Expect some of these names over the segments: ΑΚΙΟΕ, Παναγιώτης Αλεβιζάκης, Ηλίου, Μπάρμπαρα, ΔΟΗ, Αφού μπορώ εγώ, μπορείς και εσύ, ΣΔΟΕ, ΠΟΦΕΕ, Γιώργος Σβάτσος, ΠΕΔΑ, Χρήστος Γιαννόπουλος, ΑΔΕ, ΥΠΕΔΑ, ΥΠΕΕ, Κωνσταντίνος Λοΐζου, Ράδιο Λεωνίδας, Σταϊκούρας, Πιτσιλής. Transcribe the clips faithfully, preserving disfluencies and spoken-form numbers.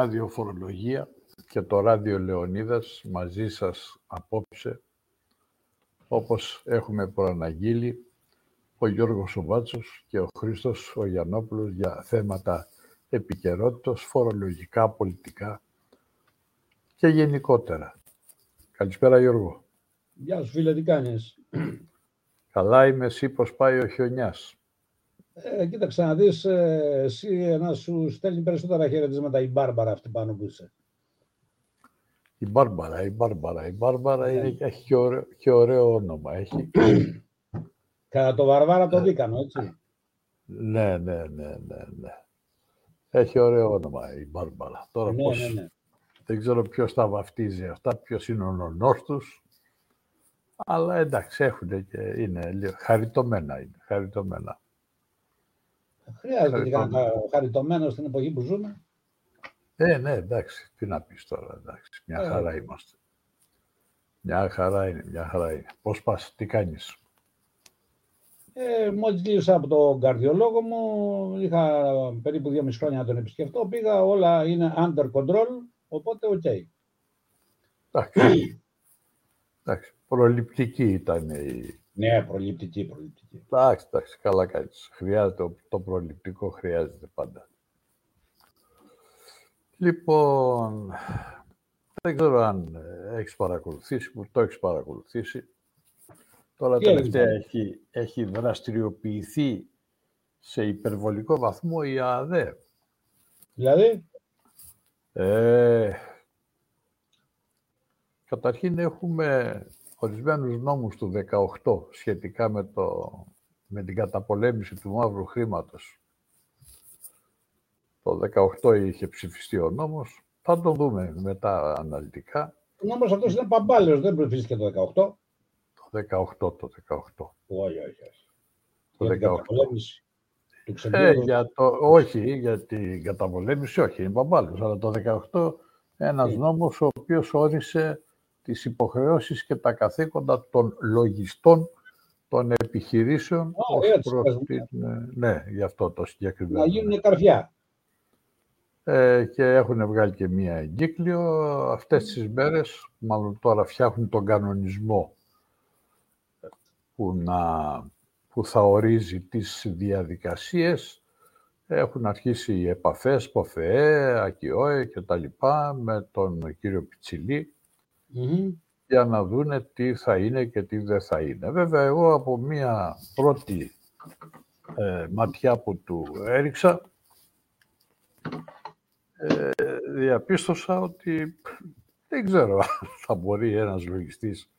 ραδιοφορολογία και το Ράδιο Λεωνίδας μαζί σας απόψε, όπως έχουμε προαναγγείλει, ο Γιώργος Σβάτσος και ο Χρήστος ο Γιαννόπουλος για θέματα επικαιρότητας, φορολογικά, πολιτικά και γενικότερα. Καλησπέρα Γιώργο. Γεια σου φίλε, τι κάνεις? Καλά είμαι, εσύ πως πάει ο χιονιάς? Ε, κοίταξε να δεις, ε, εσύ να σου στέλνει περισσότερα χαιρετίσματα η Μπάρμπαρα αυτή πάνω που είσαι. Η Μπάρμπαρα, η Μπάρμπαρα, η Μπάρμπαρα ε. είναι, έχει και ωραίο, και ωραίο όνομα. Έχει. Κατά το Βαρβάρα το δίκανο, έτσι. Ναι, ναι, ναι, ναι, ναι. Έχει ωραίο όνομα η Μπάρμπαρα. Τώρα ναι, πώς, ναι, ναι. δεν ξέρω ποιος τα βαφτίζει αυτά, ποιος είναι ο νονός τους. Αλλά εντάξει, έχουν και είναι χαριτωμένα, είναι χαριτωμένα. Χρειάζεται και κανένα χαριτωμένο στην εποχή που ζούμε. Ε, ναι, εντάξει, τι να πεις τώρα, εντάξει, μια ε. χαρά είμαστε. Μια χαρά είναι, μια χαρά είναι. Πώς πας, τι κάνεις? Ε, μόλις γύρισα από τον καρδιολόγο μου, είχα περίπου δύο μισή χρόνια να τον επισκεφτώ, πήγα, όλα είναι under control, οπότε οκ. Okay. Εντάξει, εντάξει, προληπτική ήταν η... Ναι, προληπτική, προληπτική. Εντάξει, εντάξει, καλά κάνεις. Χρειάζεται, το προληπτικό χρειάζεται πάντα. Λοιπόν, δεν ξέρω αν έχεις παρακολουθήσει, που το έχεις παρακολουθήσει. Τώρα τι τελευταία έχει, έχει δραστηριοποιηθεί σε υπερβολικό βαθμό η ΑΔΕ. Δηλαδή? Ε, καταρχήν έχουμε... ορισμένους νόμους του δεκαοκτώ σχετικά με, το, με την καταπολέμηση του μαύρου χρήματος. Το δεκαοκτώ είχε ψηφιστεί ο νόμος. Θα το δούμε μετά αναλυτικά. Ο νόμος αυτός ήταν παμπάλαιος, δεν ψηφίστηκε το δεκαοκτώ. Το δεκαοκτώ, το δεκαοκτώ. Όχι, όχι, όχι. Το για δεκαοκτώ. Την καταπολέμηση του ξεπλήματος. Ε, για το, όχι, για την καταπολέμηση όχι, είναι παμπάλαιος. Αλλά το δεκαοκτώ ένας ε. νόμος ο οποίος όρισε τις υποχρεώσεις και τα καθήκοντα των λογιστών των επιχειρήσεων. Oh, έτσι, προς την... Ναι, γι' αυτό το συγκεκριμένο. Να γίνουν καρφιά. Ε, και έχουν βγάλει και μία εγκύκλιο. Αυτές τις μέρες, μάλλον τώρα φτιάχνουν τον κανονισμό που, να, που θα ορίζει τις διαδικασίες. Έχουν αρχίσει οι επαφές, ΠΟΦΕΕ, ΑΚΙΟΕ και τα λοιπά με τον κύριο Πιτσιλή. Mm-hmm. Για να δούνε τι θα είναι και τι δεν θα είναι. Βέβαια, εγώ από μία πρώτη ε, ματιά που του έριξα, ε, διαπίστωσα ότι δεν ξέρω αν θα μπορεί ένας λογιστής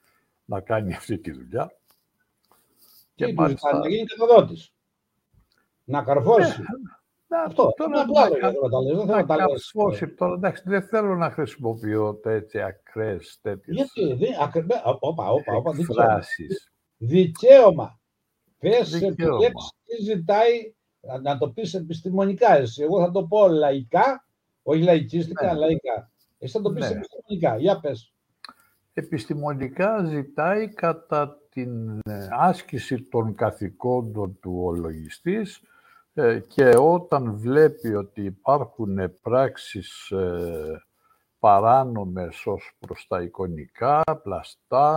να κάνει αυτή τη δουλειά. Τι και μάλιστα... να γίνει καθοδότης. Να καρφώσει. Αυτό, τώρα, να καρφώσει τώρα, εντάξει, δεν θέλω να χρησιμοποιώ τέτοια ακραίες τέτοιες εκφράσεις. Δικαίωμα. Πες σε επιλέξει τι ζητάει, να το πεις επιστημονικά εσύ. Εγώ θα το πω λαϊκά, όχι λαϊκίστικα, λαϊκά. Εσύ θα το πεις επιστημονικά, για πες. Επιστημονικά ζητάει κατά την άσκηση των καθηκόντων του ο λογιστής και όταν βλέπει ότι υπάρχουν πράξεις ε, παράνομες ως προς τα εικονικά, πλαστά,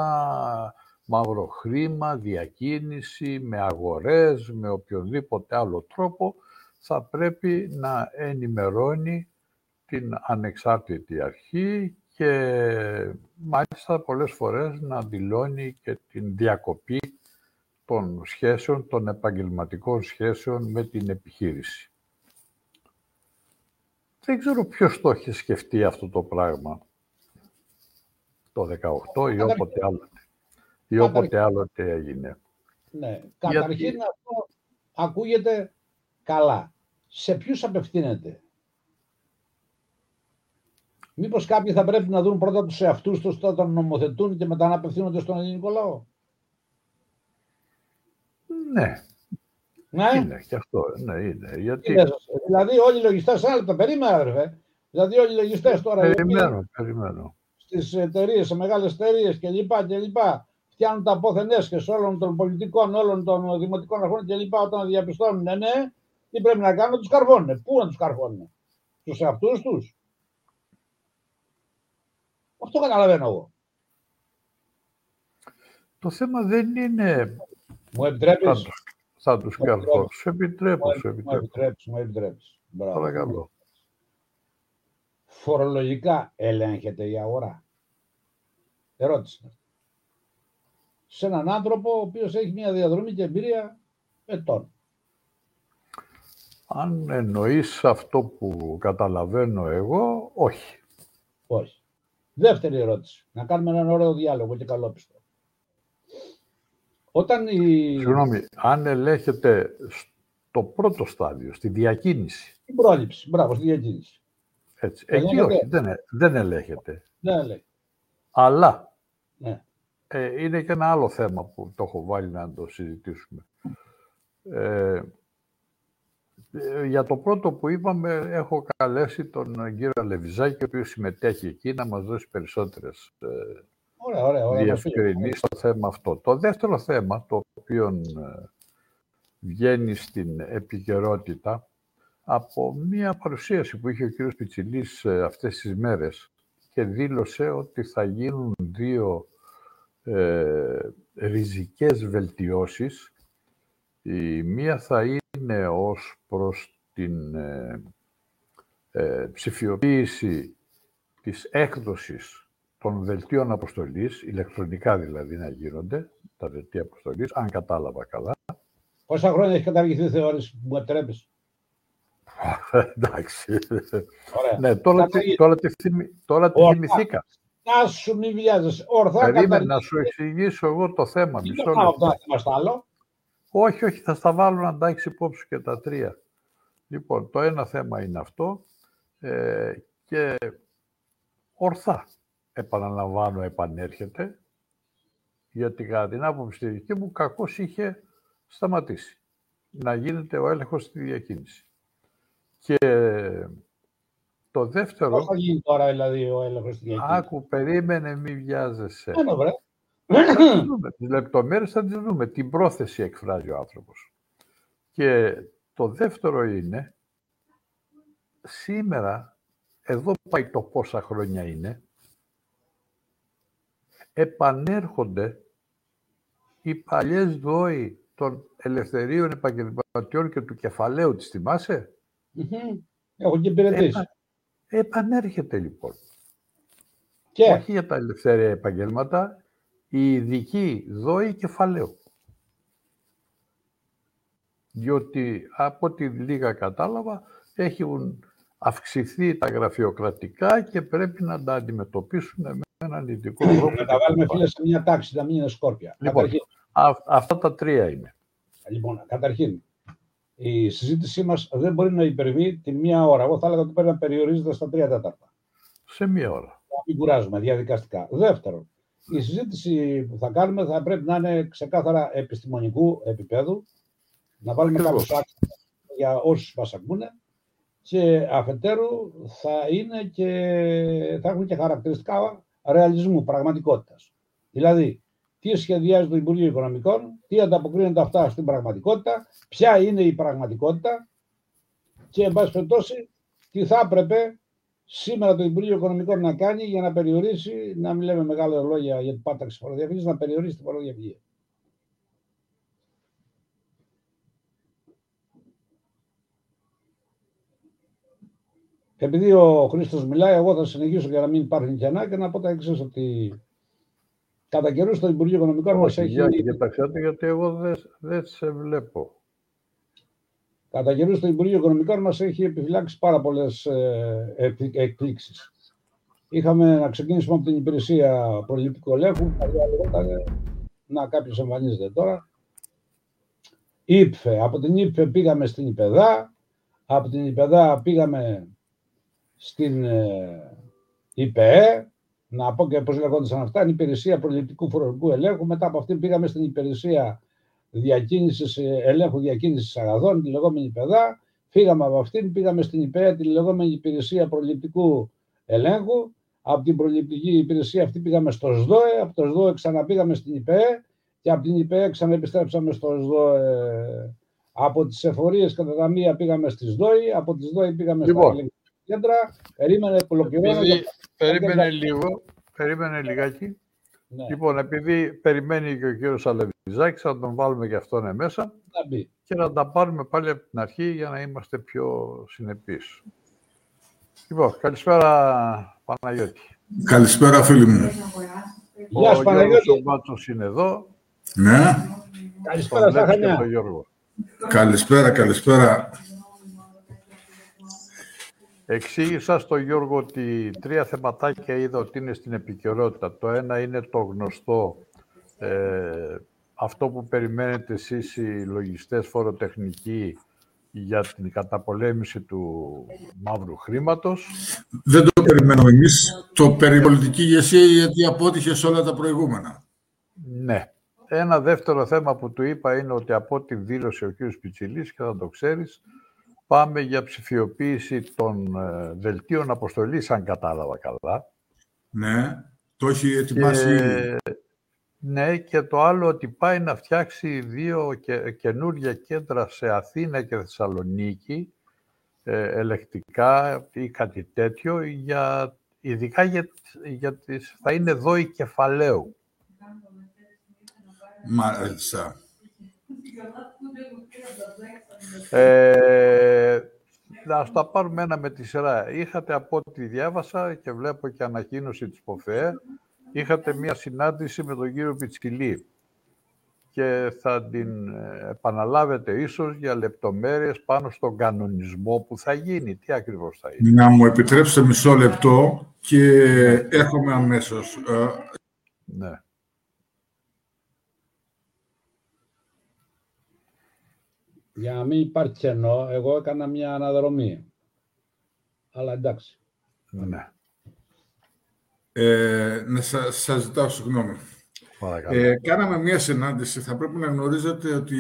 μαύρο χρήμα, διακίνηση, με αγορές, με οποιονδήποτε άλλο τρόπο, θα πρέπει να ενημερώνει την ανεξάρτητη αρχή και μάλιστα πολλές φορές να δηλώνει και την διακοπή των σχέσεων, των επαγγελματικών σχέσεων με την επιχείρηση. Δεν ξέρω ποιος το έχει σκεφτεί αυτό το πράγμα το δεκαοκτώ ή όποτε άλλοτε, ή όποτε άλλοτε έγινε. Ναι, καταρχήν Γιατί... αυτό ακούγεται καλά. Σε ποιους απευθύνεται? Μήπως κάποιοι θα πρέπει να δουν πρώτα τους εαυτούς τους, τότε τον νομοθετούν και μετά να απευθύνονται στον ελληνικό λαό? Ναι. ναι, είναι και αυτό, ναι, είναι. Γιατί... είναι δηλαδή όλοι οι λογιστές, άλλα τα περίμενα, αδερφέ. Δηλαδή όλοι οι λογιστές τώρα... Περιμένω, είναι, περιμένω. Στις εταιρείες, σε μεγάλες εταιρείες και λοιπά και λοιπά, φτιάχνουν τα απόθεν έσχες όλων των πολιτικών, όλων των δημοτικών αρχών και λοιπά, όταν διαπιστώνουν, ναι, ναι, τι πρέπει να κάνουν, τους καρφώνουν. Πού να τους καρφώνουν? Τους εαυτούς τους? Αυτό καταλαβαίνω εγώ. Το θέμα δεν είναι... Μου επιτρέπεις. Θα τους πει αυτό. Σου επιτρέπω. Μου επιτρέπεις, μου επιτρέπεις. Παρακαλώ. Φορολογικά ελέγχεται η αγορά. Ερώτηση. Σε έναν άνθρωπο ο οποίος έχει μια διαδρομή και εμπειρία ετών. Αν εννοείς αυτό που καταλαβαίνω εγώ, όχι. Όχι. Δεύτερη ερώτηση. Να κάνουμε έναν ωραίο διάλογο και καλόπιστο. Όταν η... Συγγνώμη, αν ελέγχεται στο πρώτο στάδιο, στη διακίνηση. Στην πρόληψη, μπράβο, στη διακίνηση. Έτσι. Εκεί όχι, δεν, δεν ελέγχεται. Δεν ελέγχεται. Αλλά ναι. ε, είναι και ένα άλλο θέμα που το έχω βάλει να το συζητήσουμε. Ε, για το πρώτο που είπαμε, έχω καλέσει τον κύριο Αλεβιζάκη, ο οποίος συμμετέχει εκεί, να μας δώσει περισσότερες διευκρινήσεις στο θέμα αυτό. Το δεύτερο θέμα, το οποίο βγαίνει στην επικαιρότητα, από μία παρουσίαση που είχε ο κύριος Πιτσιλής αυτές τις μέρες και δήλωσε ότι θα γίνουν δύο ε, ριζικές βελτιώσεις. Η μία θα είναι ως προς την ε, ε, ψηφιοποίηση της έκδοσης των δελτίων αποστολής, ηλεκτρονικά δηλαδή να γίνονται τα δελτία αποστολής, αν κατάλαβα καλά. Πόσα χρόνια έχει καταργηθεί θεώρηση που ατρέπεις. Εντάξει. Ωραία. Ναι, τώρα, τώρα, τώρα τη θυμηθήκα. Να σου μη βιάζεσαι. Περίμενε να σου εξηγήσω εγώ το θέμα. Μισό λεπτό. Όχι, όχι, θα στα βάλω να τα έχεις υπόψη και τα τρία. Λοιπόν, το ένα θέμα είναι αυτό ε, και ορθά επαναλαμβάνω, επανέρχεται, γιατί κατά την άποψη τη δική μου κακώς είχε σταματήσει να γίνεται ο έλεγχος στη διακίνηση. Και το δεύτερο... Πώς θα γίνει τώρα, δηλαδή, ο έλεγχος στη διακίνηση. Άκου, περίμενε, μη βιάζεσαι. Ένα, βρε. Τις λεπτομέρειες θα τις δούμε. Την πρόθεση εκφράζει ο άνθρωπος. Και το δεύτερο είναι, σήμερα, εδώ πάει το πόσα χρόνια είναι, επανέρχονται οι παλιές ΔΟΗ των ελευθερίων επαγγελματιών και του κεφαλαίου, της θυμάσαι. Mm-hmm. Έχω και υπηρετήσει. Επα... Επανέρχεται λοιπόν. Και... Όχι για τα ελευθερία επαγγέλματα, η ειδική ΔΟΗ κεφαλαίου. Διότι από τη λίγα κατάλαβα έχουν αυξηθεί τα γραφειοκρατικά και πρέπει να τα αντιμετωπίσουν με έναν ειδικό τρόπο. Να τα βάλουμε φίλε σε μια τάξη, να μην είναι σκόρπια. Λοιπόν, α, αυτά τα τρία είναι. Λοιπόν, καταρχήν. Η συζήτησή μας δεν μπορεί να υπερβεί τη μία ώρα. Εγώ θα έλεγα ότι πρέπει να περιορίζεται στα τρία τέταρτα. Σε μία ώρα. Να μην κουράζουμε διαδικαστικά. Δεύτερον, η συζήτηση που θα κάνουμε θα πρέπει να είναι ξεκάθαρα επιστημονικού επίπεδου, να βάλουμε κάποιους άξονες για όσους μας ακούνε και αφετέρου θα, είναι και, θα έχουν και χαρακτηριστικά ρεαλισμού, πραγματικότητας. Δηλαδή, τι σχεδιάζει το Υπουργείο Οικονομικών, τι ανταποκρίνονται αυτά στην πραγματικότητα, ποια είναι η πραγματικότητα και, εν πάση περιπτώσει, τι θα έπρεπε σήμερα το Υπουργείο Οικονομικών να κάνει για να περιορίσει, να μην λέμε μεγάλα λόγια για την πάταξη φοροδιαφυγής, να περιορίσει την φοροδιαφυγή. Επειδή ο Χρήστος μιλάει, εγώ θα συνεχίσω για να μην υπάρχουν κενά και να πω τα εξής ότι. Κατά καιρούς το Υπουργείο Οικονομικών μας έχει... Όχι, κοιτάξτε, γιατί εγώ δεν δε σε βλέπω. Κατά καιρούς το Υπουργείο Οικονομικών μας έχει επιφυλάξει πάρα πολλές ε, εκπλήξεις. Είχαμε να ξεκινήσουμε από την υπηρεσία προληπτικού ελέγχου, να κάποιος εμφανίζεται τώρα. ΥΠΕ, από την ΥΠΕ πήγαμε στην ΥΠΕΔΑ, από την ΥΠΕΔΑ πήγαμε στην ε, ΥΠΕΕ, να πω και πώς λεγόντουσαν αυτά, είναι η υπηρεσία προληπτικού φορολογικού ελέγχου. Μετά από αυτήν πήγαμε στην υπηρεσία διακίνησης, ελέγχου διακίνησης αγαθών, τη λεγόμενη ΠΕΔΑ. Φύγαμε από αυτήν, πήγαμε στην ΥΠΕΕ, τη λεγόμενη υπηρεσία προληπτικού ελέγχου. Από την προληπτική υπηρεσία αυτή πήγαμε στο ΣΔΟΕ, από το ΣΔΟΕ ξαναπήγαμε στην ΥΠΕΕ και από την ΥΠΕΕ ξαναεπιστρέψαμε στο ΣΔΟΕ. Από τις εφορίες κατά ταμεία πήγαμε στις ΔΟΗ, από τις ΔΟΗ πήγαμε λοιπόν. Στα κέντρα. Περίμενε, Επειδή, περίμενε λίγο, Περίμενε λιγάκι. Ναι. Λοιπόν, επειδή περιμένει και ο κύριος Αλεβιζάκης, θα τον βάλουμε και αυτόν μέσα να μπει. Και να τα πάρουμε πάλι από την αρχή για να είμαστε πιο συνεπείς. Λοιπόν, καλησπέρα Παναγιώτη. Καλησπέρα φίλοι μου. Γεια σου Παναγιώτη. Ο Σβάτσος είναι εδώ. Ναι. Καλησπέρα στα Χανιά. Καλησπέρα, καλησπέρα. Εξήγησα στον Γιώργο ότι τρία θεματάκια είδα ότι είναι στην επικαιρότητα. Το ένα είναι το γνωστό, ε, αυτό που περιμένετε εσείς οι λογιστές φοροτεχνικοί για την καταπολέμηση του μαύρου χρήματος. Δεν το περιμένουμε εμείς, το περιπολιτική ηγεσία, γιατί απότυχε σε όλα τα προηγούμενα. Ναι. Ένα δεύτερο θέμα που του είπα είναι ότι από ό,τι δήλωσε ο κ. Πιτσιλής, και θα το ξέρεις, πάμε για ψηφιοποίηση των δελτίων αποστολής, αν κατάλαβα καλά. Ναι, το έχει ετοιμάσει. Και, ναι, και το άλλο ότι πάει να φτιάξει δύο και, καινούργια κέντρα σε Αθήνα και Θεσσαλονίκη, ε, ελεκτικά ή κάτι τέτοιο, για, ειδικά για, για τις, θα είναι ΔΟΗ κεφαλαίου. Μάλιστα. Ε, να στα πάρουμε ένα με τη σειρά. Είχατε, από ό,τι διάβασα και βλέπω και ανακοίνωση της ΠΟΦΕΕ, είχατε μία συνάντηση με τον κύριο Πιτσιλή και θα την επαναλάβετε ίσως για λεπτομέρειες πάνω στον κανονισμό που θα γίνει. Τι ακριβώς θα είναι. Να μου επιτρέψετε μισό λεπτό και έρχομαι αμέσως. Ναι. Για να μην υπάρχει κενό, εγώ έκανα μια αναδρομή. Αλλά εντάξει. Ναι. Ε, να σας, σας ζητάω συγγνώμη. Ε, κάναμε μια συνάντηση. Θα πρέπει να γνωρίζετε ότι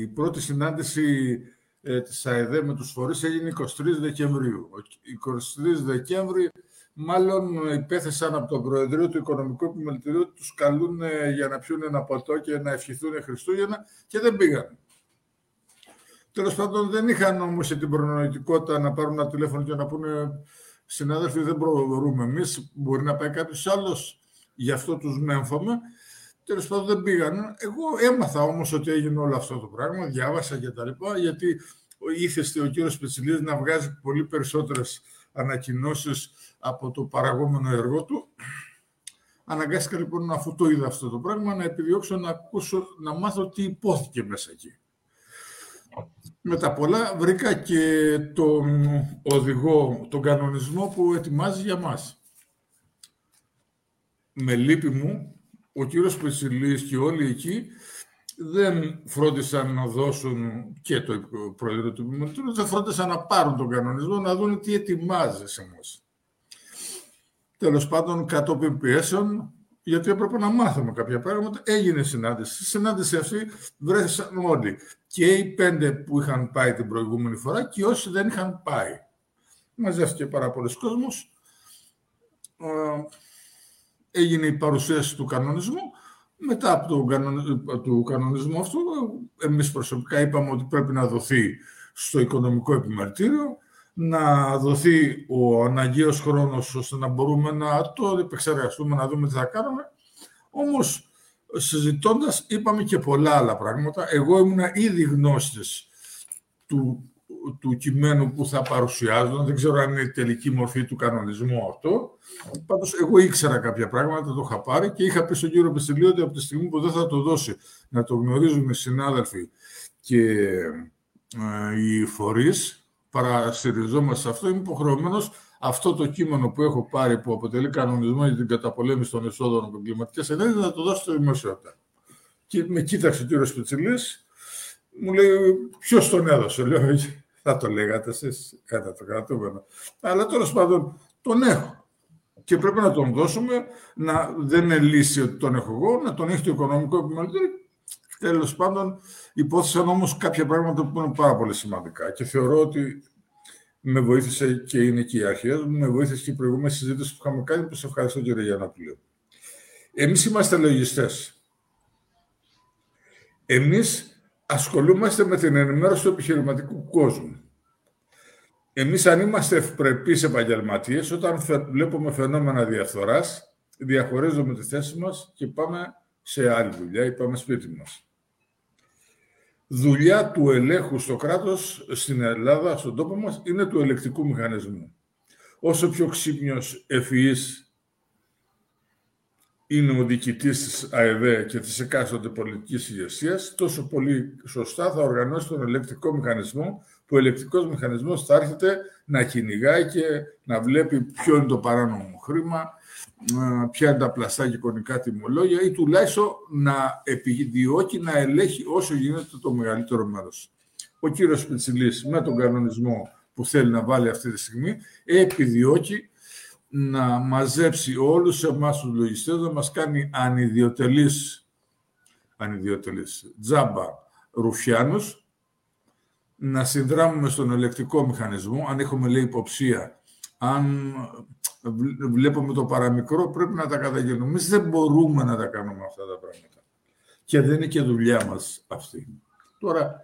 η πρώτη συνάντηση ε, της ΑΕΔΕ με τους φορείς έγινε εικοστή τρίτη Δεκεμβρίου. εικοστή τρίτη Δεκεμβρίου, μάλλον υπέθεσαν από το Προεδρείο του Οικονομικού Επιμελητηρίου, τους καλούν για να πιούν ένα ποτό και να ευχηθούν Χριστούγεννα και δεν πήγαν. Τέλος πάντων, δεν είχαν όμως την προνοητικότητα να πάρουν ένα τηλέφωνο και να πούνε «Συνάδελφοι, δεν προχωρούμε εμείς, μπορεί να πάει κάποιος άλλος, γι' αυτό τους μέμφαμε». Τέλος πάντων, δεν πήγαν. Εγώ έμαθα όμως ότι έγινε όλο αυτό το πράγμα, διάβασα κτλ. Γιατί ήθεστε ο κύριος Πιτσιλής να βγάζει πολύ περισσότερες ανακοινώσεις από το παραγόμενο έργο του. Αναγκάστηκα λοιπόν, αφού το είδα αυτό το πράγμα, να επιδιώξω να ακούσω, να μάθω τι υπόθηκε μέσα εκεί. Με τα πολλά βρήκα και τον οδηγό, τον κανονισμό που ετοιμάζει για μας. Με λύπη μου, ο κύριος Πιτσιλής και όλοι εκεί δεν φρόντισαν να δώσουν, και το Προεδρείο του Επιμελητηρίου, δεν φρόντισαν να πάρουν τον κανονισμό, να δουν τι ετοιμάζει σε μας. Τέλος πάντων, κατόπιν πιέσεων, γιατί έπρεπε να μάθουμε κάποια πράγματα, έγινε συνάντηση. Στη συνάντηση αυτή βρέθησαν όλοι. Και οι πέντε που είχαν πάει την προηγούμενη φορά και όσοι δεν είχαν πάει. Μαζεύτηκε πάρα πολλοί κόσμος. Έγινε η παρουσίαση του κανονισμού. Μετά από τον κανονισμό, του κανονισμού αυτού, εμείς προσωπικά είπαμε ότι πρέπει να δοθεί στο Οικονομικό Επιμελητήριο, να δοθεί ο αναγκαίος χρόνος ώστε να μπορούμε να το επεξεργαστούμε, να δούμε τι θα κάνουμε. Όμως, συζητώντας, είπαμε και πολλά άλλα πράγματα. Εγώ ήμουνα ήδη γνώστης του, του κειμένου που θα παρουσιάζονταν. Δεν ξέρω αν είναι η τελική μορφή του κανονισμού αυτό. Πάντως, εγώ ήξερα κάποια πράγματα, το είχα πάρει και είχα πει στον κύριο Πιτσιλή ότι από τη στιγμή που δεν θα το δώσει, να το γνωρίζουν οι συνάδελφοι και ε, οι φορείς, παρασυριζόμαστε σε αυτό, είμαι υποχρεωμένος αυτό το κείμενο που έχω πάρει, που αποτελεί κανονισμό για την καταπολέμηση των εσόδων από κλιματικές ενέργειες, να το δώσω στη δημοσιότητα. Και με κοίταξε ο κύριος Πιτσιλής, μου λέει, ποιος τον έδωσε. Λέω, θα το λέγατε εσείς, κατά το κρατούμενο. Αλλά τέλος πάντων, τον έχω. Και πρέπει να τον δώσουμε, να δεν είναι λύση ότι τον έχω εγώ, να τον έχει το Οικονομικό Επιμελητήριο. Τέλος πάντων, υπόθεσαν όμως κάποια πράγματα που είναι πάρα πολύ σημαντικά και θεωρώ ότι με βοήθησε και είναι και οι αρχές μου, με βοήθησε και η προηγούμενη συζήτηση που είχαμε κάνει, που σε ευχαριστώ κύριε Γιαννόπουλο. Εμείς είμαστε λογιστές. Εμείς ασχολούμαστε με την ενημέρωση του επιχειρηματικού κόσμου. Εμείς αν είμαστε ευπρεπείς επαγγελματίες, όταν βλέπουμε φαινόμενα διαφθοράς, διαχωρίζουμε τις θέσεις μας και πάμε σε άλλη δουλειά ή πάμε σπίτι μας. Δουλειά του ελέγχου στο κράτος, στην Ελλάδα, στον τόπο μας, είναι του ελεκτικού μηχανισμού. Όσο πιο ξύπνιος, ευφυής είναι ο διοικητής της ΑΕΔΕ και της εκάστοτε πολιτικής ηγεσίας, τόσο πολύ σωστά θα οργανώσει τον ελεκτικό μηχανισμό, που ο ελεκτικός μηχανισμός θα έρχεται να κυνηγάει και να βλέπει ποιο είναι το παράνομο χρήμα, ποια είναι τα πλαστά και εικονικά τιμολόγια, ή τουλάχιστον να επιδιώκει να ελέγχει όσο γίνεται το μεγαλύτερο μέρος. Ο κύριος Πιτσιλής, με τον κανονισμό που θέλει να βάλει αυτή τη στιγμή, επιδιώκει να μαζέψει όλους εμάς τους λογιστές, να μας κάνει ανιδιοτελείς, ανιδιοτελείς τζάμπα ρουφιάνους, να συνδράμουμε στον ελεκτικό μηχανισμό, αν έχουμε, λέει, υποψία, αν βλέπουμε το παραμικρό, πρέπει να τα καταγγέλνουμε. Εμείς δεν μπορούμε να τα κάνουμε αυτά τα πράγματα. Και δεν είναι και δουλειά μας αυτή. Τώρα,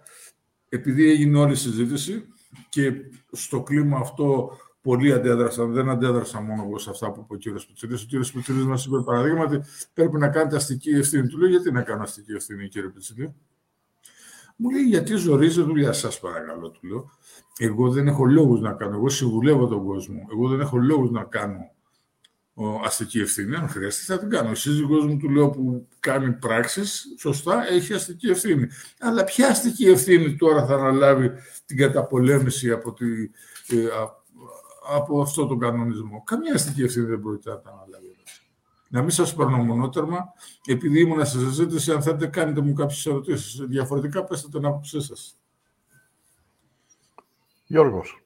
επειδή έγινε όλη η συζήτηση και στο κλίμα αυτό πολλοί αντέδρασαν, δεν αντέδρασα μόνο εγώ σε αυτά που είπε ο κύριος Πιτσιλής. Ο κύριος Πιτσιλής μας είπε, παραδείγματι, πρέπει να κάνετε αστική ευθύνη. Του λέει, γιατί να κάνω αστική ευθύνη, κύριε Πιτσιλή? Μου λέει, γιατί ζορίζει δουλειά σας, παρακαλώ, του λέω. Εγώ δεν έχω λόγους να κάνω. Εγώ συμβουλεύω τον κόσμο. Εγώ δεν έχω λόγους να κάνω αστική ευθύνη. Αν χρειαστεί, θα την κάνω. Ο σύζυγός μου, του λέω, που κάνει πράξεις, σωστά, έχει αστική ευθύνη. Αλλά ποια αστική ευθύνη τώρα θα αναλάβει την καταπολέμηση από, τη, ε, από αυτόν τον κανονισμό? Καμία αστική ευθύνη δεν μπορείτε να τα αναλάβει. Να μην σας παίρνω μονότερμα, επειδή ήμουν σε συζήτηση, αν θέλετε κάνετε μου κάποιες ερωτήσεις. Διαφορετικά πέστε την άποψή σας. Γιώργος.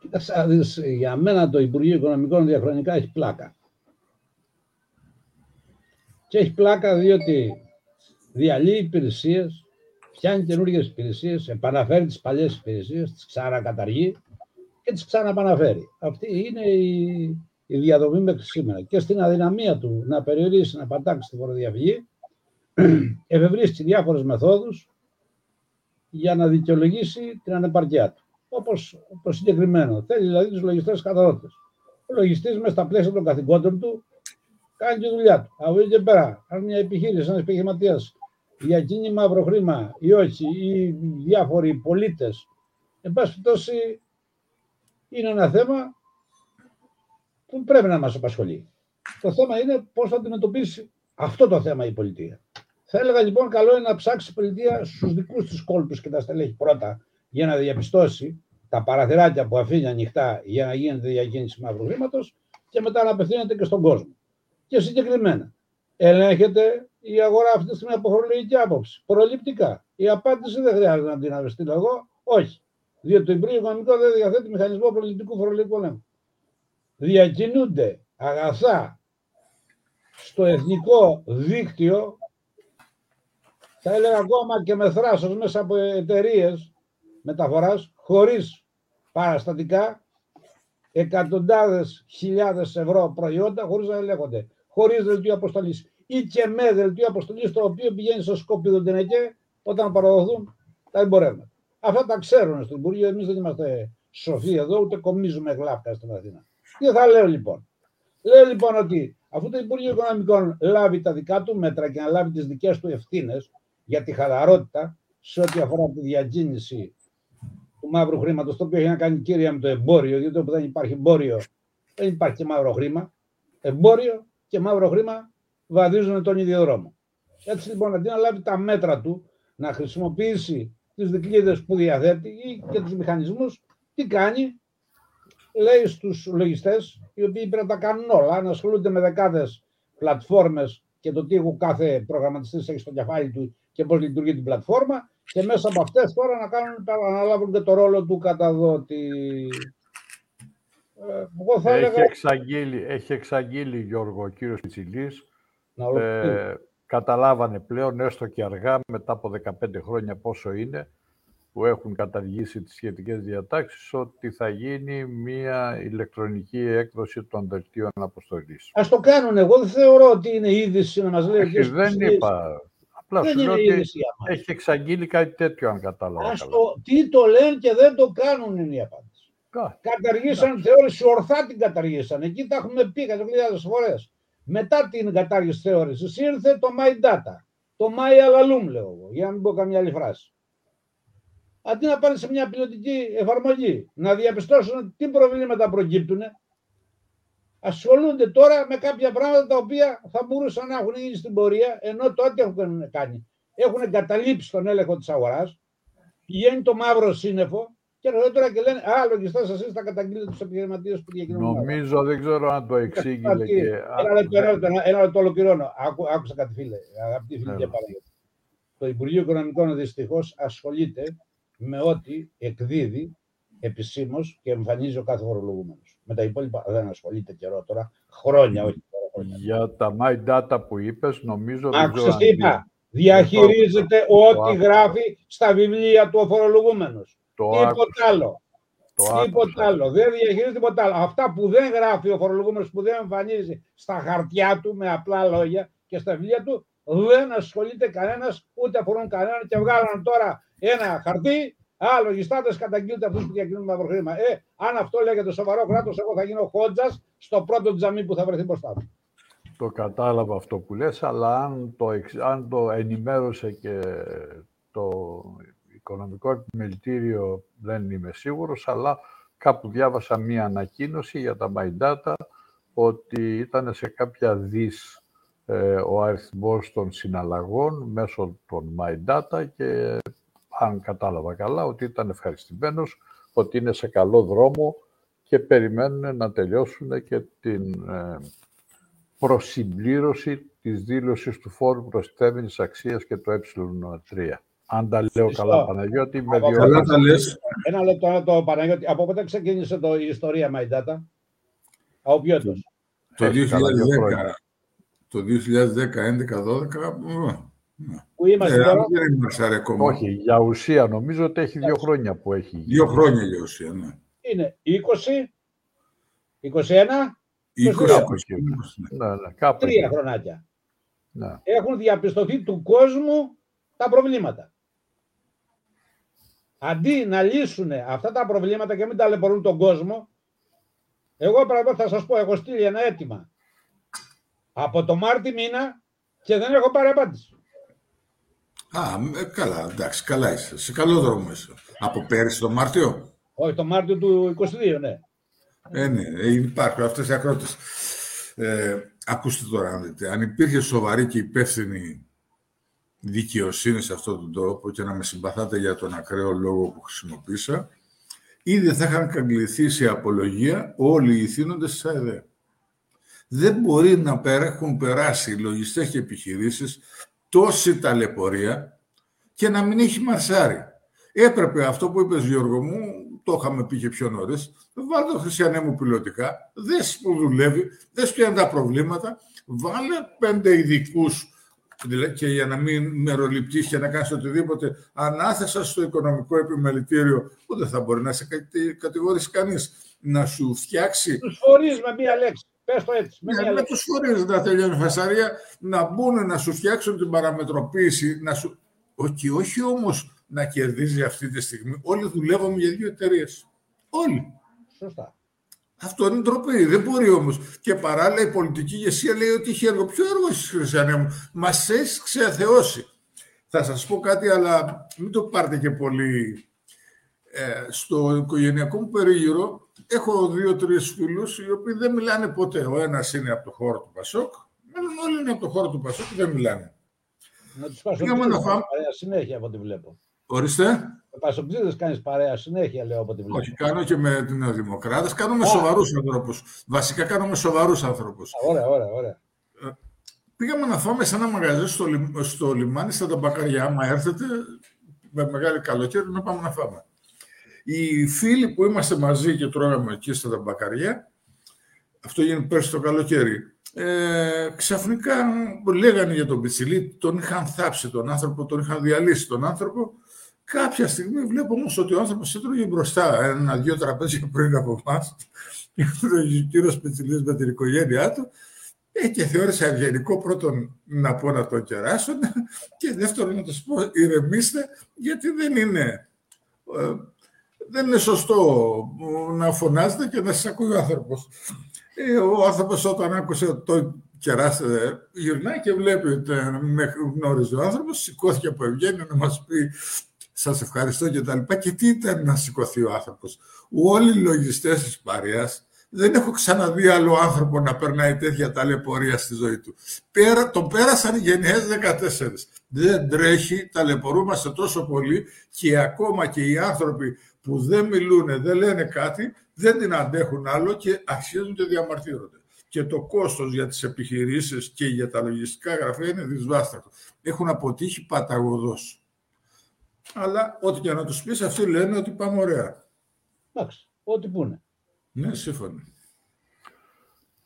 Κοίταξε, για μένα το Υπουργείο Οικονομικών διαχρονικά έχει πλάκα. Και έχει πλάκα διότι διαλύει υπηρεσίες, φτιάχνει καινούργιες υπηρεσίες, επαναφέρει τις παλιές υπηρεσίες, τις ξανακαταργεί και τις ξαναπαναφέρει. Αυτή είναι η, η διαδομή μέχρι σήμερα. Και στην αδυναμία του να περιορίσει, να πατάξει τη φοροδιαφυγή, εφευρίσκει διάφορες μεθόδους για να δικαιολογήσει την ανεπαρκειά του. Όπως το συγκεκριμένο. Θέλει δηλαδή τους λογιστές καταδότες. Ο λογιστής μέσα στα πλαίσια των καθηκόντων του κάνει τη δουλειά του. Από εκεί και πέρα, αν μια επιχείρηση, ένας επιχειρηματίας διακίνει μαύρο χρήμα ή όχι, ή διάφοροι πολίτες, εν πάση περιπτώσει, είναι ένα θέμα που πρέπει να μας απασχολεί. Το θέμα είναι πώς θα αντιμετωπίσει αυτό το θέμα η πολιτεία. Θα έλεγα λοιπόν, καλό είναι να ψάξει η πολιτεία στους δικούς της κόλπους και τα στελέχη πρώτα για να διαπιστώσει τα παραθυράκια που αφήνει ανοιχτά για να γίνεται διακίνηση μαύρου χρήματος και μετά να απευθύνεται και στον κόσμο. Και συγκεκριμένα, ελέγχεται η αγορά αυτή τη στιγμή από χρονολογική άποψη, προληπτικά. Η απάντηση δεν χρειάζεται να την αναστείλω εγώ, όχι. Διότι το Υπουργείο Οικονομικών δεν διαθέτει μηχανισμό προληπτικού φορολογικού ελέγχου. Διακινούνται αγαθά στο εθνικό δίκτυο, θα έλεγα ακόμα και με θράσος μέσα από εταιρείες μεταφοράς, χωρίς παραστατικά, εκατοντάδες χιλιάδες ευρώ προϊόντα, χωρίς να ελέγχονται, χωρίς δελτίο αποστολής ή και με δελτίο αποστολής, το οποίο πηγαίνει στο σκόπιδο την ΕΚΕ όταν παραδοθούν τα εμπορεύματα. Αυτά τα ξέρουν στο Υπουργείο, εμείς δεν είμαστε σοφοί εδώ, ούτε κομίζουμε γλάφκα στην Αθήνα. Τι θα λέω λοιπόν? Λέω λοιπόν ότι αφού το Υπουργείο Οικονομικών λάβει τα δικά του μέτρα και να λάβει τις δικές του ευθύνες για τη χαλαρότητα σε ό,τι αφορά τη διακίνηση του μαύρου χρήματος, το οποίο έχει να κάνει κύρια με το εμπόριο, γιατί όπου δεν υπάρχει εμπόριο, δεν υπάρχει και μαύρο χρήμα. Εμπόριο και μαύρο χρήμα βαδίζουν τον ίδιο δρόμο. Έτσι λοιπόν, αντί να λάβει τα μέτρα του, να χρησιμοποιήσει τις δικλείδες που διαθέτει ή και τους μηχανισμούς, τι κάνει? Λέει στους λογιστές, οι οποίοι πρέπει να τα κάνουν όλα, αν ασχολούνται με δεκάδες πλατφόρμες και το τι κάθε προγραμματιστής έχει στο κεφάλι του και πώς λειτουργεί την πλατφόρμα, και μέσα από αυτές τώρα να κάνουν, να λάβουν και το ρόλο του καταδότη. Εγώ θα έχει, έλεγα... εξαγγείλει, έχει εξαγγείλει, Γιώργο, ο κύριος Πιτσιλής. Ε, καταλάβανε πλέον, έστω και αργά, μετά από δεκαπέντε χρόνια πόσο είναι, που έχουν καταργήσει τις σχετικές διατάξεις, ότι θα γίνει μια ηλεκτρονική έκδοση των δελτίων αποστολής. Ας το κάνουν. Εγώ δεν θεωρώ ότι είναι είδηση να μας λέει... Έχει, δεν πιστεύεις. Είπα. Απλά δεν είναι ότι είδηση. Έχει εξαγγείλει κάτι τέτοιο, αν κατάλαβα. Το, τι το λένε και δεν το κάνουν είναι η απάντηση. Καταργήσαν θεώρηση, ορθά την καταργήσαν. Εκεί τα έχουμε πει εκατομμύρια φορές. Μετά την κατάργηση θεώρησης ήρθε το My Data. Το My Alalum, λέω εγώ, για να μην πω καμιά άλλη φράση. Αντί να πάνε σε μια πιλωτική εφαρμογή, να διαπιστώσουν τι προβλήματα προκύπτουν, ασχολούνται τώρα με κάποια πράγματα τα οποία θα μπορούσαν να έχουν γίνει στην πορεία, ενώ τότε έχουν κάνει. Έχουν καταλήψει τον έλεγχο της αγοράς, πηγαίνει το μαύρο σύννεφο και έρχονται τώρα και λένε «Α, λογιστές εσείς θα καταγγείλετε τους επιχειρηματίες που διακοινωνούν». Νομίζω, δεν ξέρω αν το εξήγηλε και... Ένα λεπτό, ένα λεπτό, ένα λεπτό ολοκληρώνω. Άκου, άκουσα κάτι φίλε, αγαπητοί φίλοι και Παναγιώτη. Το Υπουργείο Οικονομικών δυστυχώς ασχολείται με ό,τι εκδίδει επισήμως και εμφανίζει ο κάθε φορολογούμενος. Με τα υπόλοιπα δεν ασχολείται καιρό τώρα, χρόνια όχι χρόνια. Για τα My Data που είπες, νομίζω... Άκουσες τι είπα. Διαχειρίζεται ό,τι γράφει στα βιβλία του ο φορολογούμενος. Τίποτα άλλο. Τίποτα άλλο. Δεν διαχειρίζεται τίποτα άλλο. Αυτά που δεν γράφει ο φορολογούμενος, που δεν εμφανίζει στα χαρτιά του με απλά λόγια και στα βιβλία του, δεν ασχολείται κανένας, ούτε αφορούν κανέναν και βγάλαν τώρα ένα χαρτί. Α, λογιστάτες καταγγείλτε αυτούς που διακινούν μαυροχρήμα. Ε, αν αυτό λέγεται σοβαρό κράτος, εγώ θα γίνω χόντζας στο πρώτο τζαμί που θα βρεθεί μπροστά του. Το κατάλαβα αυτό που λες, αλλά αν το, αν το ενημέρωσε και το οικονομικό επιμελητήριο, δεν είμαι σίγουρος, αλλά κάπου διάβασα μία ανακοίνωση για τα My Data ότι ήταν σε κάποια δις ε, ο αριθμός των συναλλαγών μέσω των My Data και αν κατάλαβα καλά ότι ήταν ευχαριστημένος, ότι είναι σε καλό δρόμο και περιμένουν να τελειώσουν και την... Ε, προσυμπλήρωση της δήλωσης του φόρου προστιθέμενης αξίας και το ε τρία. Αν τα λέω Φυστό. καλά, Παναγιώτη, με δύο... Καλά τα λες. Ένα λεπτό, το Παναγιώτη. Από πότε ξεκίνησε το, η ιστορία My Data? Από ποιότητος? Το δύο χιλιάδες δέκα. Το δύο χιλιάδες δέκα, έντεκα, δώδεκα... Που είμαστε ε, τώρα... Δεν είμαστε ακόμα. Όχι, για ουσία νομίζω ότι έχει δύο χρόνια που έχει. Δύο χρόνια για ουσία, ναι. Είναι είκοσι, είκοσι ένα... Τρία χρονάκια. Να. Έχουν διαπιστωθεί του κόσμου τα προβλήματα. Αντί να λύσουν αυτά τα προβλήματα και μην ταλαιπωρούν τον κόσμο, εγώ πραγματικά θα σας πω, έχω στείλει ένα αίτημα από το Μάρτι μήνα και δεν έχω πάρει απάντηση. Α, καλά, εντάξει, καλά είσαι. Σε καλό δρόμο είσαι. Από πέρυσι τον Μάρτιο. Όχι, τον Μάρτιο του είκοσι δύο, ναι. Ε, ναι, υπάρχουν αυτές οι ακρότητες. Ε, ακούστε τώρα, αν δείτε, αν υπήρχε σοβαρή και υπεύθυνη δικαιοσύνη σε αυτόν τον τόπο και να με συμπαθάτε για τον ακραίο λόγο που χρησιμοποίησα, ήδη θα είχαν καγκληθεί σε απολογία όλοι οι ηθήνοντες της ΑΔΕ. Δεν μπορεί να έχουν περάσει οι λογιστές και επιχειρήσεις τόση ταλαιπωρία και να μην έχει μαρσάρει. Έπρεπε αυτό που είπες, Γιώργο μου, το είχαμε πει και πιο νωρίς, βάλε το Χριστιανέ μου πιλωτικά, δες που δουλεύει, δες ποια είναι τα προβλήματα, βάλε πέντε ειδικούς και για να μην μεροληπτείς και να κάνεις οτιδήποτε, ανάθεσα στο οικονομικό επιμελητήριο που δεν θα μπορεί να σε κατηγορήσει κανείς, να σου φτιάξει... Τους φορείς με μία λέξη, πες το έτσι. Με, με, με τους φορείς να τελειώνει φασαρία, να μπουν να σου φτιάξουν την παραμετροποίηση, να σου... Όχι, όχι όμως... να κερδίζει αυτή τη στιγμή. Όλοι δουλεύουμε για δύο εταιρείες. Όλοι. Σωστά. Αυτό είναι ντροπή. Δεν μπορεί όμως. Και παράλληλα η πολιτική ηγεσία λέει ότι είχε έργο. Ποιο έργο εσείς, Χριστιανέ μου? Μας έχεις ξεαθεώσει. Θα σας πω κάτι, αλλά μην το πάρτε και πολύ. Ε, στο οικογενειακό μου περίγυρο έχω δύο-τρεις φίλους οι οποίοι δεν μιλάνε ποτέ. Ο ένας είναι από το χώρο του Πασόκ. Μάλλον όλοι είναι από το χώρο του Πασόκ και δεν μιλάνε. Να τους πάσω παρέα συνέχεια από ό,τι βλέπω. Ορίστε. Πασοκτήτες κάνεις παρέα συνέχεια, λέω, από τη βλέπω. Όχι, κάνω και με την Νεοδημοκράτες. Κάνω με σοβαρούς ανθρώπους. Βασικά κάνω με σοβαρούς ανθρώπους. Ωραία, ωραία, ωραία. Ε, πήγαμε να φάμε σε ένα μαγαζί στο, λι... στο λιμάνι, στα Ταμπακαριά. Άμα έρθετε, με μεγάλη καλοκαίρι, να πάμε να φάμε. Οι φίλοι που είμαστε μαζί και τρώγαμε εκεί στα Ταμπακαριά, αυτό γίνει πέρσι το καλοκαίρι, Ε, ξαφνικά λέγανε για τον Πιτσιλή, τον είχαν θάψει τον άνθρωπο, τον είχαν διαλύσει τον άνθρωπο. Κάποια στιγμή βλέπω όμως ότι ο άνθρωπος έτρωγε μπροστά ένα-δυο τραπέζια πριν από εμάς. Ο κύριος Πιτσιλής με την οικογένειά του ε, και θεώρησα ευγενικό πρώτον να πω να τον κεράσουν και δεύτερον να τους πω ηρεμήστε, γιατί δεν είναι... Ε, δεν είναι σωστό να φωνάζετε και να σας ακούει ο άνθρωπος. Ο άνθρωπος όταν άκουσε το κεράσετε, γυρνάει και βλέπετε, με γνώριζε ο άνθρωπος, σηκώθηκε από ευγένεια να μας πει σας ευχαριστώ και τα λοιπά. Και τι ήταν να σηκωθεί ο άνθρωπος. Όλοι οι λογιστές της παρέας, δεν έχω ξαναδεί άλλο άνθρωπο να περνάει τέτοια ταλαιπωρία στη ζωή του. Πέρα, τον πέρασαν οι γενιές δεκατέσσερις. Δεν τρέχει, ταλαιπωρούμαστε τόσο πολύ και ακόμα και οι άνθρωποι που δεν μιλούν, δεν λένε κάτι, δεν την αντέχουν άλλο και αρχίζουν και διαμαρτύρονται. Και το κόστος για τις επιχειρήσεις και για τα λογιστικά γραφεία είναι δυσβάστατο. Έχουν αποτύχει παταγωδώς. Αλλά ό,τι και να τους πεις, αυτοί λένε ότι πάμε ωραία. Εντάξει, ό,τι πούνε. Ναι, σύμφωνα.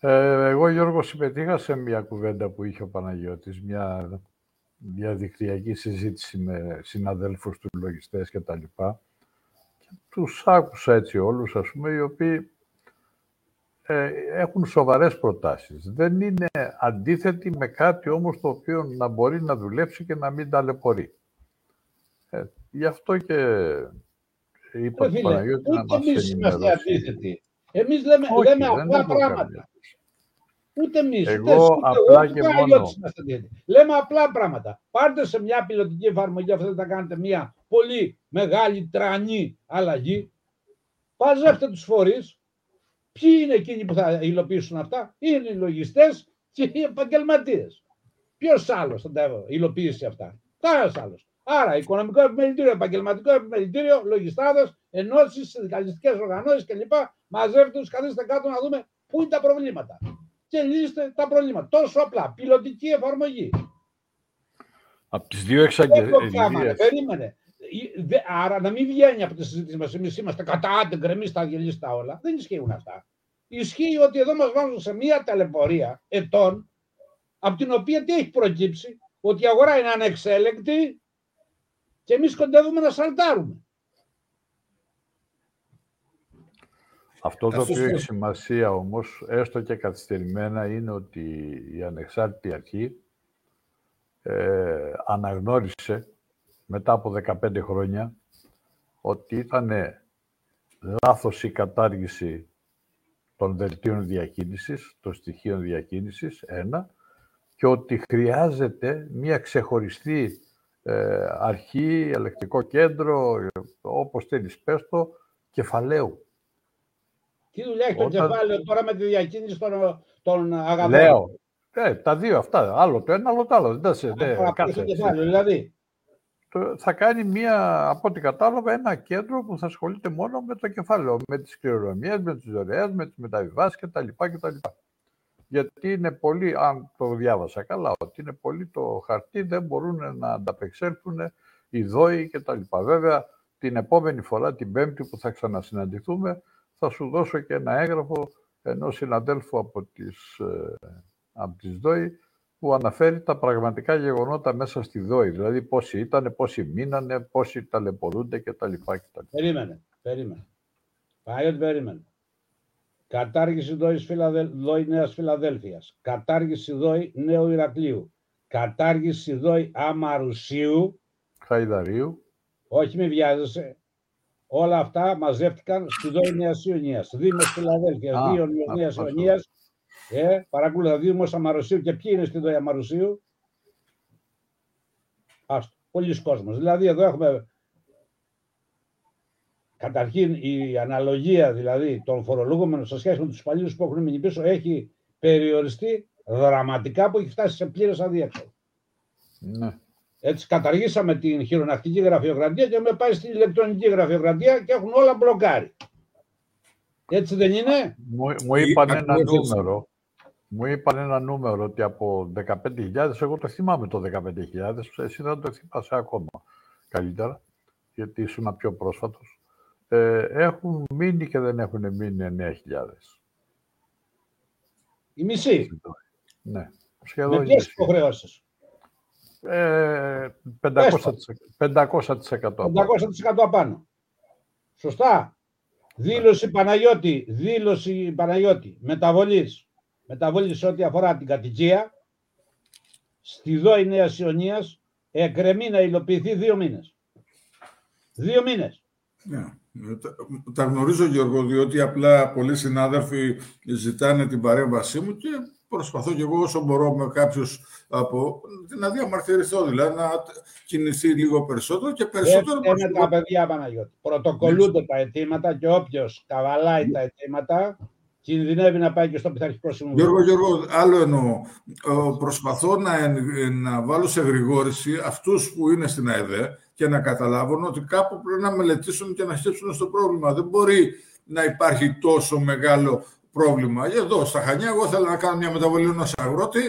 Ε, εγώ, Γιώργο, συμμετείχα σε μια κουβέντα που είχε ο Παναγιώτης, μια διαδικτυακή συζήτηση με συναδέλφους του, λογιστές και τα λοιπά. Και τους άκουσα έτσι όλους, ας πούμε, οι οποίοι ε, έχουν σοβαρές προτάσεις. Δεν είναι αντίθετοι με κάτι όμως το οποίο να μπορεί να δουλέψει και να μην ταλαιπωρεί. Ε, γι' αυτό και... Είπα του Παναγιώτη να μας ενημερώσει. Ούτε εμείς είμαστε αντίθετοι. Εμείς λέμε, όχι, λέμε απλά πράγματα. Ούτε εμείς, ούτε Παναγιώτης είμαστε αντίθετοι. Λέμε απλά πράγματα. Πάρτε σε μια πιλωτική εφαρμογή, αυτό θα κάνετε μια πολύ μεγάλη τρανή αλλαγή. Παζεύτε τους φορείς. Ποιοι είναι εκείνοι που θα υλοποιήσουν αυτά? Είναι οι λογιστές και οι επαγγελματίες. Ποιος άλλος θα τα υλοποιήσει αυτά? Ποιος άλλος? Άρα, οικονομικό επιμελητήριο, επαγγελματικό επιμελητήριο, λογιστάδες, ενώσεις, συνδικαλιστικές οργανώσεις κλπ. Μαζεύτε τους, καθίστε κάτω να δούμε πού είναι τα προβλήματα. Και λύστε τα προβλήματα. Τόσο απλά. Πιλωτική εφαρμογή. Από τις δύο εξαγγελίες. Περίμενε. Άρα, να μην βγαίνει από τη συζήτηση μας. Εμείς είμαστε κατά, άντε γκρεμίστε, αγγελίστε όλα. Δεν ισχύουν αυτά. Ισχύει ότι εδώ μας βάζουν σε μία ταλαιπωρία ετών, από την οποία τι έχει προκύψει? Ότι η αγορά είναι ανεξέλεγκτη. Και εμείς κοντεύουμε να σαλτάρουμε. Αυτό το οποίο έχει σημασία όμως, έστω και καθυστερημένα, είναι ότι η ανεξάρτητη αρχή ε, αναγνώρισε μετά από δεκαπέντε χρόνια ότι ήταν λάθος η κατάργηση των δελτίων διακίνησης, των στοιχείων διακίνησης, ένα, και ότι χρειάζεται μια ξεχωριστή Ε, αρχή, ελεκτικό κέντρο, όπως θέλεις πες το, κεφαλαίου. Τι δουλειά έχει το Όταν... κεφάλαιο τώρα με τη διακίνηση των, των αγαθών? Λέω, ε, τα δύο αυτά, άλλο το ένα, άλλο το άλλο. Δεν σε, δε, κάθε, κεφάλαιο, δηλαδή. Το, θα κάνει μία, από ό,τι κατάλαβα, ένα κέντρο που θα ασχολείται μόνο με το κεφάλαιο, με τις κληρονομίες, με τις δωρεές, με τις μεταβιβάσεις κτλ. Γιατί είναι πολύ, αν το διάβασα καλά, ότι είναι πολύ το χαρτί, δεν μπορούν να ανταπεξέλθουν οι ΔΟΗ και τα λοιπά. Βέβαια, την επόμενη φορά, την Πέμπτη που θα ξανασυναντηθούμε, θα σου δώσω και ένα έγγραφο ενός συναδέλφου από τις, από τις ΔΟΗ, που αναφέρει τα πραγματικά γεγονότα μέσα στη ΔΟΗ. Δηλαδή, πόσοι ήταν, πόσοι μείνανε, πόσοι ταλαιπωρούνται κτλ. Περίμενε, περίμενε. Πάει, περίμενε. Κατάργηση ΔΟΗ Νέας Φιλαδέλφειας. Κατάργηση ΔΟΗ Νέου Ηρακλείου. Κατάργηση ΔΟΗ Αμαρουσίου. Χαϊδαρίου. Όχι, μην βιάζεσαι. Όλα αυτά μαζεύτηκαν στη ΔΟΗ Νέας Ιωνίας. Δήμος Φιλαδέλφειας, Δήμος Νέας Ιωνίας. Ε, παρακολουθά Δήμος Αμαρουσίου. Και ποιοι είναι στη ΔΟΗ Αμαρουσίου? Άστο. Πολλοί κόσμος. Δηλαδή εδώ έχουμε... Καταρχήν, η αναλογία δηλαδή των φορολογούμενων σε σχέση με τους υπαλλήλους που έχουν μείνει πίσω έχει περιοριστεί δραματικά, που έχει φτάσει σε πλήρες αδίέξοδο. Ναι. Έτσι, καταργήσαμε την χειρονακτική γραφειοκρατία και με πάει στην ηλεκτρονική γραφειοκρατία και έχουν όλα μπλοκάρει. Έτσι δεν είναι? Μου, μου είπαν ή, ένα ακούσες. νούμερο. Μου είπαν ένα νούμερο ότι από δεκαπέντε χιλιάδες, εγώ το θυμάμαι το δεκαπέντε χιλιάδες, εσύ δεν το θυμάσαι ακόμα καλύτερα, γιατί ήσουν πιο πρόσφατος. Ε, έχουν μείνει και δεν έχουν μείνει εννέα χιλιάδες. Η μισή. Ναι. Σχεδόν με ποιες υποχρεώσεις? Ε, πεντακόσια τοις εκατό. πεντακόσια τοις εκατό απάνω. Σωστά. Δήλωση Παναγιώτη. Δήλωση Παναγιώτη. Μεταβολής. Μεταβολής σε ό,τι αφορά την κατοικία. Στη ΔΟΗ Νέας Ιωνίας εκκρεμεί να υλοποιηθεί δύο μήνες. Δύο μήνες. Ναι. Yeah. Τα, τα γνωρίζω, Γιώργο, διότι απλά πολλοί συνάδελφοι ζητάνε την παρέμβασή μου και προσπαθώ και εγώ όσο μπορώ με κάποιους από, να διαμαρτυρηθώ, δηλαδή να κινηθεί λίγο περισσότερο και περισσότερο... Έτσι είναι τα παιδιά, Παναγιώτη. Πρωτοκολούνται ναι. τα αιτήματα και όποιος καβαλάει τα αιτήματα κινδυνεύει να πάει και στο πειθαρχικό συμβούλιο. Γιώργο, Γιώργο, άλλο εννοώ. Προσπαθώ να, να βάλω σε γρηγόρηση αυτούς που είναι στην ΑΕΔΕ και να καταλάβουν ότι κάπου πρέπει να μελετήσουν και να σκέψουν στο πρόβλημα. Δεν μπορεί να υπάρχει τόσο μεγάλο πρόβλημα. Εδώ, στα Χανιά, εγώ θέλω να κάνω μια μεταβολή ενός αγρότη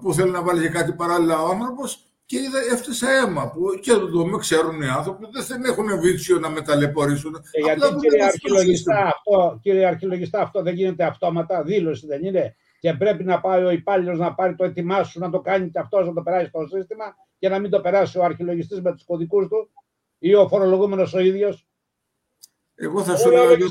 που θέλει να βάλει και κάτι παράλληλα ο άνθρωπος και είδα, έφτιασα αίμα που και εδώ με ξέρουν οι άνθρωποι, δεν έχουν βίτσιο να μεταλαιπωρήσουν. Ε, γιατί, κύριε αρχιλογιστά, αυτό, κύριε αρχιλογιστά, αυτό δεν γίνεται αυτόματα, δήλωση δεν είναι. Και πρέπει να πάει ο υπάλληλος να πάρει το έτοιμά σου, να το κάνει και αυτός, να το περάσει στο σύστημα και να μην το περάσει ο αρχιλογιστής με τους κωδικούς του ή ο φορολογούμενος ο ίδιος. Εγώ θα σου λέω. Θέλει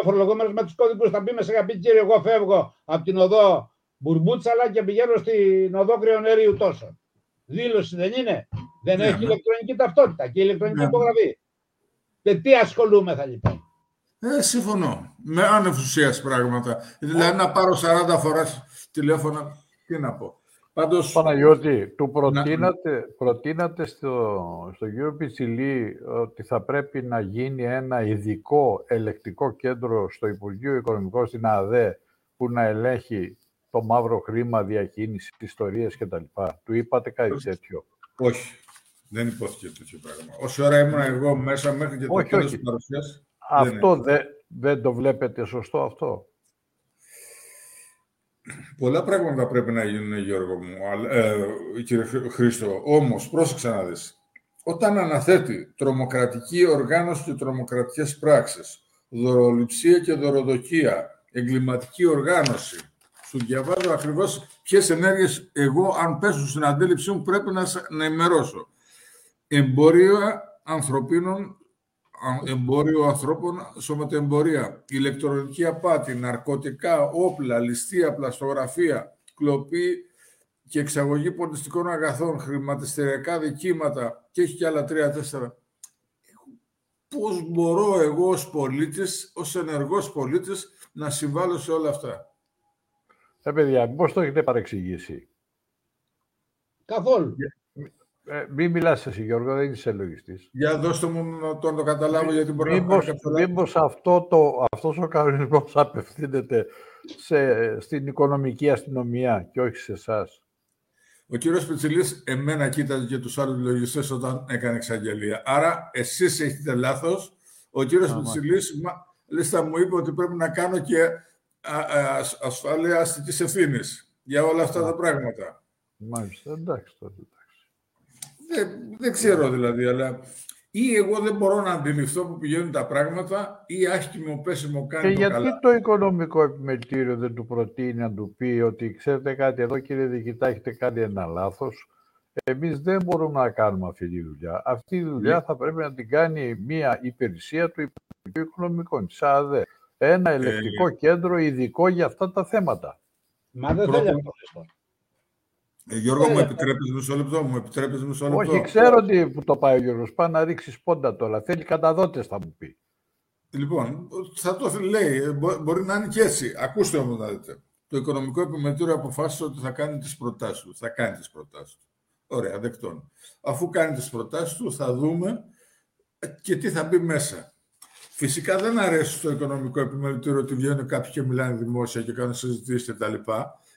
ο φορολογούμενος με τους κωδικούς. Θα πει μέσα και πει, κύριε, εγώ φεύγω από την οδό Μπουρμπούτσαλα και πηγαίνω στην οδό Κρυονερίου τόσο. Δήλωση δεν είναι. Δεν ναι, έχει ναι. ηλεκτρονική ταυτότητα και ηλεκτρονική ναι. υπογραφή. Και τι ασχολούμεθα λοιπόν. Ε, συμφωνώ. Με άνευ ουσίας πράγματα. Δηλαδή να πάρω σαράντα φορές τηλέφωνα, τι να πω. Πάντως... Παναγιώτη, του προτείνατε, να... προτείνατε στο, στο κύριο Πιτσιλή ότι θα πρέπει να γίνει ένα ειδικό ελεκτικό κέντρο στο Υπουργείο Οικονομικών στην ΑΔΕ που να ελέγχει το μαύρο χρήμα, διακίνηση, ιστορίες κτλ. Του είπατε κάτι τέτοιο? Όχι. Δεν υπόθηκε τέτοιο πράγμα. Όση ώρα ήμουν εγώ μέσα μέχρι και το όχι, τέλος της παρουσίας... Αυτό δεν, δε, δεν το βλέπετε σωστό αυτό? Πολλά πράγματα πρέπει να γίνουν, Γιώργο μου, αλλά, ε, κύριε Χρήστο. Όμως, πρόσεξε να δεις. Όταν αναθέτει τρομοκρατική οργάνωση και τρομοκρατικές πράξεις, δωροληψία και δωροδοκία, εγκληματική οργάνωση, σου διαβάζω ακριβώς ποιες ενέργειες εγώ, αν πέσω στην αντίληψή μου, πρέπει να, να ενημερώσω. Εμπορίο ανθρωπίνων, εμπόριο ανθρώπων, σωματεμπορία, ηλεκτρονική απάτη, ναρκωτικά, όπλα, ληστεία, πλαστογραφία, κλοπή και εξαγωγή πολιτιστικών αγαθών, χρηματιστηριακά δικήματα και έχει και άλλα τρία-τέσσερα. Πώς μπορώ εγώ ως πολίτης, ως ενεργός πολίτης, να συμβάλλω σε όλα αυτά? Ε, παιδιά, μήπως το έχετε παρεξηγήσει? Καθόλου. Ε, μην μιλάς εσύ, Γιώργο, δεν είσαι λογιστής. Για δώστε μου να το, να το καταλάβω, γιατί μπορεί μήπως, να πάρει καταλάβω. Μήπως αυτό το, αυτός ο κανονισμός απευθύνεται σε, στην οικονομική αστυνομία και όχι σε εσάς? Ο κύριος Πιτσιλής εμένα κοίταζε και τους άλλους λογιστές όταν έκανε εξαγγελία. Άρα εσείς έχετε λάθος. Ο κύριος Πιτσιλής λίστα μου είπε ότι πρέπει να κάνω και ασφάλεια αστικής ευθύνης για όλα αυτά τα πράγματα. Μάλιστα, εντάξει τότε. Δεν, δεν ξέρω δηλαδή, αλλά ή εγώ δεν μπορώ να αντιληφθώ που πηγαίνουν τα πράγματα ή άσχημο πέσιμο κάνει. Και το γιατί καλά. Το οικονομικό επιμελητήριο δεν του προτείνει να του πει ότι ξέρετε κάτι, εδώ κύριε διοικητά έχετε κάνει ένα λάθος. Εμείς δεν μπορούμε να κάνουμε αυτή τη δουλειά. Αυτή η δουλειά θα πρέπει να την κάνει μια υπηρεσία του Υπουργείου Οικονομικών, της ΑΔΕ. Ένα ελεκτικό ε, κέντρο ειδικό για αυτά τα θέματα. Μα δεν θέλει αυτό. Ε, Γιώργο, ε, μου επιτρέπεις μισό λεπτό, μου επιτρέπεις μισό λεπτό. Όχι, ξέρω ότι που το πάει ο Γιώργος, πάει να ρίξει πόντα τώρα. Θέλει καταδότες, θα μου πει. Λοιπόν, θα το λέει, μπορεί να είναι και έτσι. Ακούστε όμως να δείτε. Το οικονομικό επιμελητήριο αποφάσισε ότι θα κάνει τις προτάσεις του. Θα κάνει τις προτάσεις του. Ωραία, δεκτών. Αφού κάνει τις προτάσεις του, θα δούμε και τι θα μπει μέσα. Φυσικά δεν αρέσει στο οικονομικό επιμελητήριο ότι βγαίνουν κάποιοι και μιλάνε δημόσια και κάνουν συζητήσεις κτλ.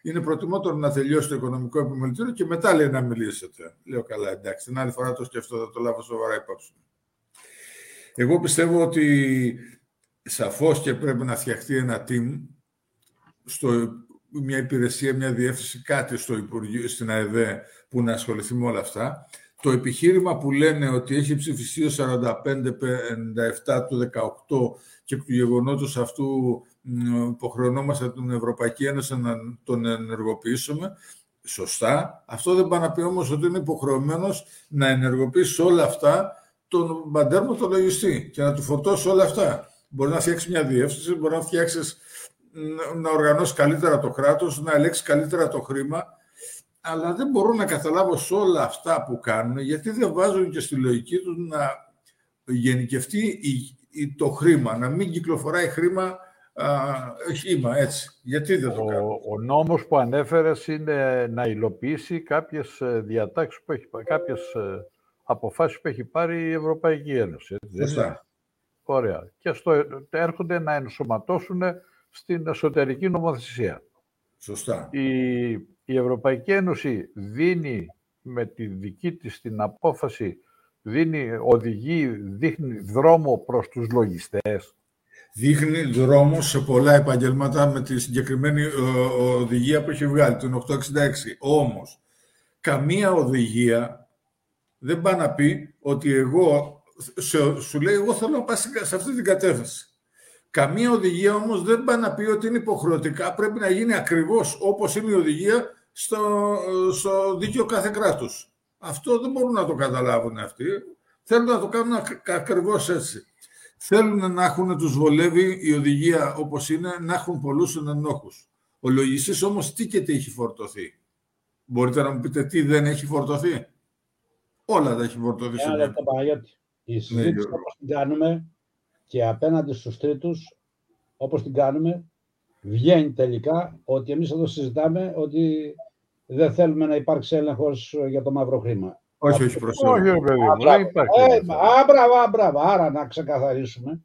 Είναι προτιμότερο να τελειώσει το οικονομικό επιμελητήριο και μετά λέει να μιλήσετε. Λέω καλά, εντάξει, την άλλη φορά το σκεφτώ, θα το λάβω σοβαρά υπόψη. Εγώ πιστεύω ότι σαφώς και πρέπει να φτιαχτεί ένα team, στο, μια υπηρεσία, μια διεύθυνση, κάτι στο Υπουργείο, στην ΑΕΔΕ που να ασχοληθεί με όλα αυτά. Το επιχείρημα που λένε ότι έχει ψηφιστεί το σαράντα πέντε πενήντα επτά του δεκαοκτώ και του γεγονότος αυτού υποχρεωνόμαστε από την Ευρωπαϊκή Ένωση να τον ενεργοποιήσουμε, σωστά. Αυτό δεν πάει να πει όμως ότι είναι υποχρεωμένος να ενεργοποιήσει όλα αυτά τον μπαντέρμο, τον λογιστή και να του φορτώσει όλα αυτά. Μπορεί να φτιάξει μια διεύθυνση, μπορεί να φτιάξει να οργανώσει καλύτερα το κράτος, να ελέγξει καλύτερα το χρήμα. Αλλά δεν μπορώ να καταλάβω σε όλα αυτά που κάνουν, γιατί δεν βάζουν και στη λογική τους να γενικευτεί η, το χρήμα, να μην κυκλοφοράει χρήμα, α, χήμα, έτσι. Γιατί δεν το κάνουμε? Ο, ο νόμος που ανέφερες είναι να υλοποιήσει κάποιες διατάξεις, που έχει, κάποιες αποφάσεις που έχει πάρει η Ευρωπαϊκή Ένωση. Σωστά. Ωραία. Και στο, έρχονται να ενσωματώσουν στην εσωτερική νομοθεσία. Σωστά. Η, η Ευρωπαϊκή Ένωση δίνει με τη δική της την απόφαση, δίνει, οδηγεί, δείχνει δρόμο προς τους λογιστές. Δείχνει δρόμο σε πολλά επαγγελματά με τη συγκεκριμένη οδηγία που έχει βγάλει, τον οκτακόσια εξήντα έξι. Όμως, καμία οδηγία δεν πάει να πει ότι εγώ, σε, σου λέει, εγώ θέλω να πας σε αυτή την κατεύθυνση. Καμία οδηγία όμως δεν πάει να πει ότι είναι υποχρεωτικά, πρέπει να γίνει ακριβώς όπως είναι η οδηγία στο, στο δίκαιο κάθε κράτους. Αυτό δεν μπορούν να το καταλάβουν αυτοί. Θέλουν να το κάνουν ακριβώς έτσι. Θέλουν να έχουν, τους βολεύει η οδηγία όπως είναι, να έχουν πολλούς ενενόχους. Ο λογιστής όμως τι και τι έχει φορτωθεί? Μπορείτε να μου πείτε τι δεν έχει φορτωθεί? Όλα τα έχει φορτωθεί. Ένα Παναγιώτη. Η συζήτηση ναι, όπως την κάνουμε και απέναντι στους τρίτους, όπως την κάνουμε, βγαίνει τελικά ότι εμείς εδώ συζητάμε ότι δεν θέλουμε να υπάρξει έλεγχος για το μαύρο χρήμα. Όχι, όχι, προσέχω. Όχι, άμπραβα, άμπραβα. Άρα να ξεκαθαρίσουμε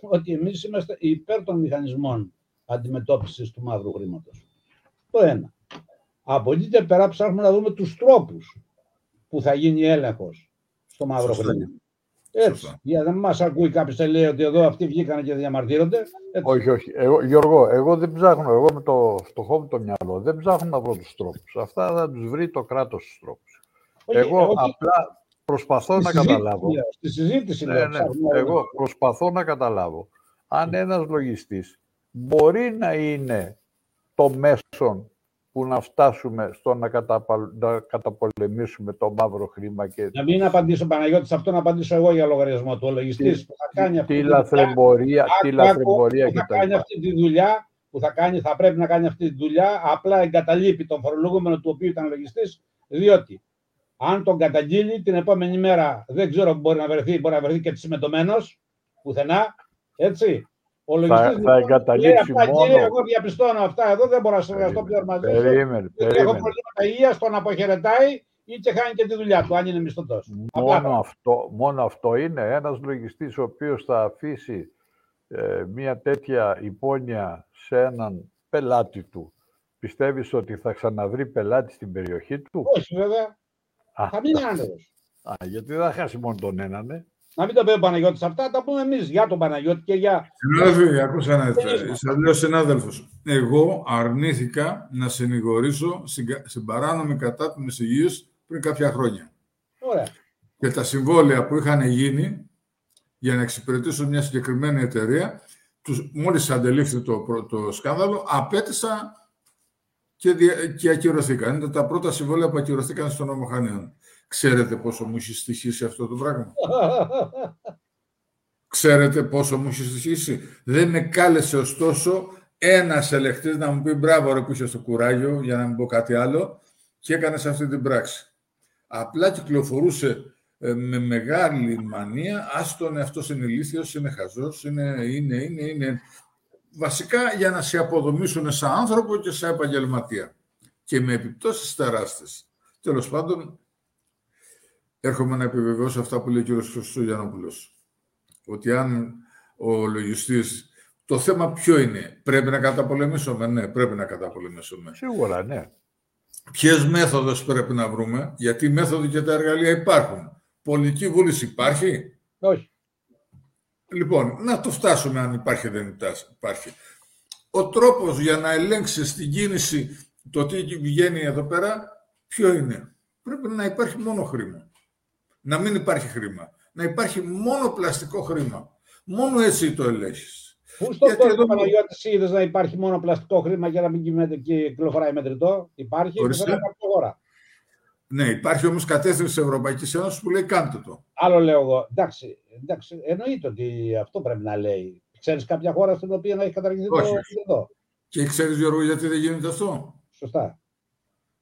ότι εμείς είμαστε υπέρ των μηχανισμών αντιμετώπισης του μαύρου χρήματος. Το ένα. Από εκεί και πέρα ψάχνουμε να δούμε τους τρόπους που θα γίνει έλεγχος στο μαύρο χρήμα. Έτσι, για να μας ακούει κάποιος και λέει ότι εδώ αυτοί βγήκανε και διαμαρτύρονται. Έτσι. Όχι, όχι. Εγώ, Γιώργο, εγώ δεν ψάχνω, εγώ με το φτωχό μου το μυαλό, δεν ψάχνω να βρω τους τρόπους. Αυτά θα τους βρει το κράτος τους τρόπους. Όχι, εγώ όχι. απλά προσπαθώ στη να συζήτηση, καταλάβω. Στη συζήτηση, ναι, ναι, ναι, εγώ προσπαθώ να καταλάβω αν mm. ένας λογιστής μπορεί να είναι το μέσον που να φτάσουμε στο να, καταπα... να καταπολεμήσουμε το μαύρο χρήμα. Και... Να μην απαντήσω, Παναγιώτη, σε αυτό να απαντήσω εγώ για λογαριασμό του. Ο λογιστής που θα κάνει αυτή τη λαθρεμπορία και θα κάνει αυτή τη δουλειά, που θα, κάνει, θα πρέπει να κάνει αυτή τη δουλειά, απλά εγκαταλείπει τον φορολογούμενο του οποίου ήταν λογιστής, διότι αν τον καταγγείλει την επόμενη μέρα, δεν ξέρω, μπορεί να βρεθεί, μπορεί να βρεθεί και τσιμεντωμένος πουθενά, έτσι. Ο λογιστής θα εγκαταλείψει μόνο. Κύριε, εγώ διαπιστώνω αυτά εδώ, δεν μπορώ να συνεργαστώ πλέον μαζί σας. Περίμενε, περίμενε. Έχω προβλήματα υγείας, τον αποχαιρετάει ή και χάνει και τη δουλειά του, αν είναι μισθωτός. Μόνο αυτό, μόνο αυτό είναι ένας λογιστής ο οποίος θα αφήσει ε, μια τέτοια υπόνοια σε έναν πελάτη του. Πιστεύεις ότι θα ξαναβρει πελάτη στην περιοχή του? Όχι, βέβαια. Α, θα μείνει άνεργος. Α, γιατί δεν θα χάσει μόνο τον έναν, ναι. Να μην τα πει ο Παναγιώτης αυτά, τα πούμε εμείς για τον Παναγιώτη και για... Συνάδελφοι, ακούσα να σας λέω συνάδελφος. Εγώ αρνήθηκα να συνηγορήσω στην παράνομη κατάτιμης υγείας πριν κάποια χρόνια. Ωραία. Και τα συμβόλαια που είχαν γίνει για να εξυπηρετήσουν μια συγκεκριμένη εταιρεία, τους, μόλις αντελήφθη το, το σκάνδαλο, απέτησα και, δια, και ακυρωθήκαν. Είναι τα πρώτα συμβόλαια που ακυρωθήκαν στον νομοχανείο. Ξέρετε πόσο μου έχει στοιχήσει αυτό το πράγμα? Ξέρετε πόσο μου έχει στοιχήσει? Δεν με κάλεσε ωστόσο ένας ελεκτής να μου πει μπράβο ρε που είχες το κουράγιο, για να μην πω κάτι άλλο, και έκανες αυτή την πράξη. Απλά κυκλοφορούσε ε, με μεγάλη μανία, άστον αυτός είναι ηλίθιος, είναι χαζός, είναι, είναι, είναι, είναι. Βασικά για να σε αποδομήσουν σαν άνθρωπο και σαν επαγγελματία. Και με επιπτώσεις τεράστιες. Τέλος πάντων, έρχομαι να επιβεβαιώσω αυτά που λέει ο κύριος Χρήστος Γιαννόπουλος. Ότι αν ο λογιστής... Το θέμα ποιο είναι? Πρέπει να καταπολεμήσουμε? Ναι, πρέπει να καταπολεμήσουμε. Σίγουρα, ναι. Ποιες μέθοδες πρέπει να βρούμε? Γιατί οι μέθοδοι και τα εργαλεία υπάρχουν. Πολιτική βούληση υπάρχει? Όχι. Λοιπόν, να το φτάσουμε αν υπάρχει ή δεν υπάρχει. Ο τρόπος για να ελέγξεις την κίνηση, το τι βγαίνει εδώ πέρα, ποιο είναι? Πρέπει να υπάρχει μόνο χρήμα. Να μην υπάρχει χρήμα. Να υπάρχει μόνο πλαστικό χρήμα. Μόνο έτσι το ελέγχεις. Πού στον κόσμο εδώ... Παναγιώτη, είδες να υπάρχει μόνο πλαστικό χρήμα για να μην κυκλοφοράει μετρητό? Υπάρχει. Ορίστε. Δεν υπάρχει χώρα. Ναι, υπάρχει όμως κατεύθυνση της Ευρωπαϊκής Ένωσης που λέει κάντε το. Άλλο λέω εγώ. Εντάξει, εντάξει, εννοείται ότι αυτό πρέπει να λέει. Ξέρεις κάποια χώρα στην οποία να έχει καταργηθεί το μετρητό? Και ξέρεις, Γιώργο, γιατί δεν γίνεται αυτό? Σωστά.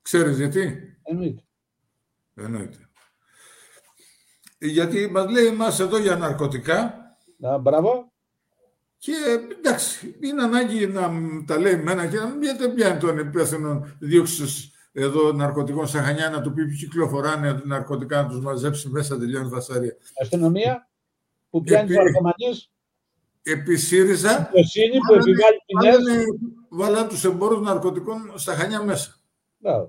Ξέρεις γιατί? Εννοείται. Εννοείται. Γιατί μας λέει εμάς εδώ για ναρκωτικά, Να, μπράβο. Και εντάξει, είναι ανάγκη να τα λέει εμένα και να μην πιάνει τον υπεύθυνο δίωξη εδώ ναρκωτικών στα Χανιά να του πει ποιοι κυκλοφοράνε ναρκωτικά, να τους μαζέψει μέσα, τελειώνει βασάρια. Αστυνομία που πιάνει τους αρκωματίες. Επί ΣΥΡΙΖΑ βάλανε τους εμπόρους ναρκωτικών στα Χανιά μέσα. Yeah.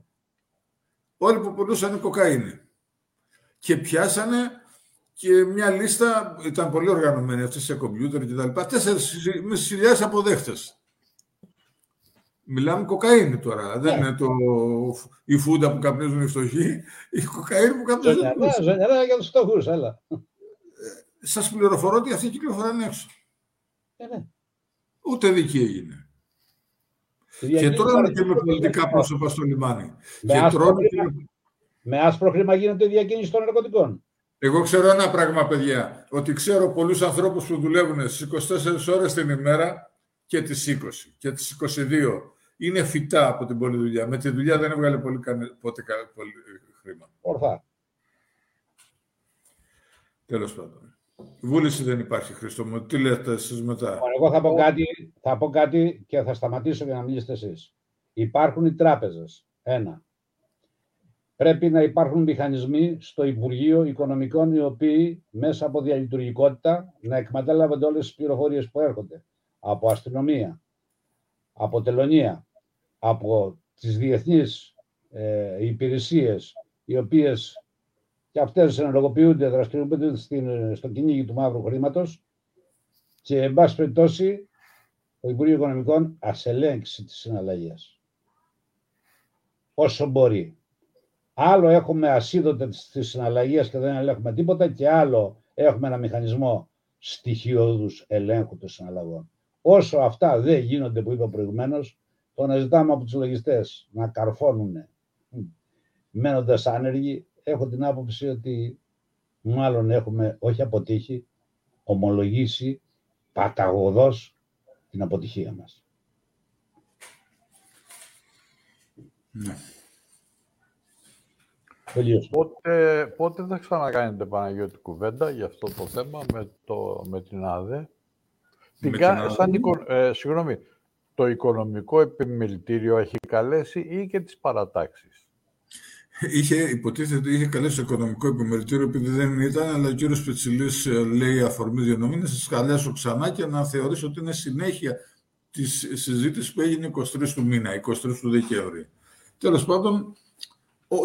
Όλοι που πουλούσαν κοκαίνη. Και πιάσανε και μια λίστα, ήταν πολύ οργανωμένη αυτή σε κομπιούτερ και τα λοιπά. τέσσερις χιλιάδες αποδέχτες. Μιλάμε κοκαίνη τώρα. Yeah. Δεν είναι το, η φούντα που καπνίζουν οι φτωχοί, η κοκαίνη που καπνίζουν οι φτωχοί. Ζωγερά για τους φτωχούς, έλα. Σας πληροφορώ ότι αυτοί κυκλοφοράνε έξω. Ε, ναι. Ούτε δίκη έγινε. Και τρώνε και με πολιτικά πρόσωπα στο λιμάνι. Με, και άσπρο, χρήμα. Και... με άσπρο χρήμα γίνεται η διακίνηση των ναρκωτικών. Εγώ ξέρω ένα πράγμα, παιδιά. Ότι ξέρω πολλούς ανθρώπους που δουλεύουν στις είκοσι τέσσερις ώρες την ημέρα και τις είκοσι και τις είκοσι δύο. Είναι φυτά από την πολλή δουλειά. Με τη δουλειά δεν έβγαλε πολύ, ποτέ πολύ χρήμα. Ορθά. Τέλος πάντων. Βούληση δεν υπάρχει, Χρήστο μου. Τι λέτε εσείς μετά? Εγώ θα πω κάτι, θα πω κάτι και θα σταματήσω για να μιλήσετε εσείς. Υπάρχουν οι τράπεζες. Ένα. Πρέπει να υπάρχουν μηχανισμοί στο Υπουργείο Οικονομικών οι οποίοι μέσα από διαλειτουργικότητα να εκμεταλλεύονται όλες τις πληροφορίες που έρχονται. Από αστυνομία, από τελωνία, από τις διεθνείς ε, υπηρεσίες οι οποίες... και αυτές ενεργοποιούνται, δραστηριοποιούνται στο κυνήγι του μαύρου χρήματος και, εν πάση περιπτώσει, το Υπουργείο Οικονομικών ας ελέγξει τις συναλλαγές όσο μπορεί. Άλλο έχουμε ασίδωτα τις συναλλαγές και δεν ελέγχουμε τίποτα και άλλο έχουμε ένα μηχανισμό στοιχειώδους ελέγχου των συναλλαγών. Όσο αυτά δεν γίνονται που είπα προηγουμένως, το να ζητάμε από τους λογιστές να καρφώνουν μένοντας άνεργοι, έχω την άποψη ότι μάλλον έχουμε όχι αποτύχει, ομολογήσει παταγωδώς την αποτυχία μας. Ναι. Πότε, πότε θα ξανακάνετε, Παναγιώτη, κουβέντα για αυτό το θέμα με, το, με την ΑΔΕ? Με την κα, την σαν οικο, ε, συγγνώμη, το Οικονομικό Επιμελητήριο έχει καλέσει ή και τις παρατάξεις? Είχε, υποτίθεται, είχε καλέσει το Οικονομικό Επιμελητήριο, επειδή δεν ήταν, αλλά ο κύριος Πιτσιλής λέει αφορμή δύο μήνες, σας καλέσω ξανά και να θεωρήσω ότι είναι συνέχεια της συζήτησης που έγινε εικοστή τρίτη του μήνα, εικοστή τρίτη του Δεκέμβρη. Τέλος πάντων,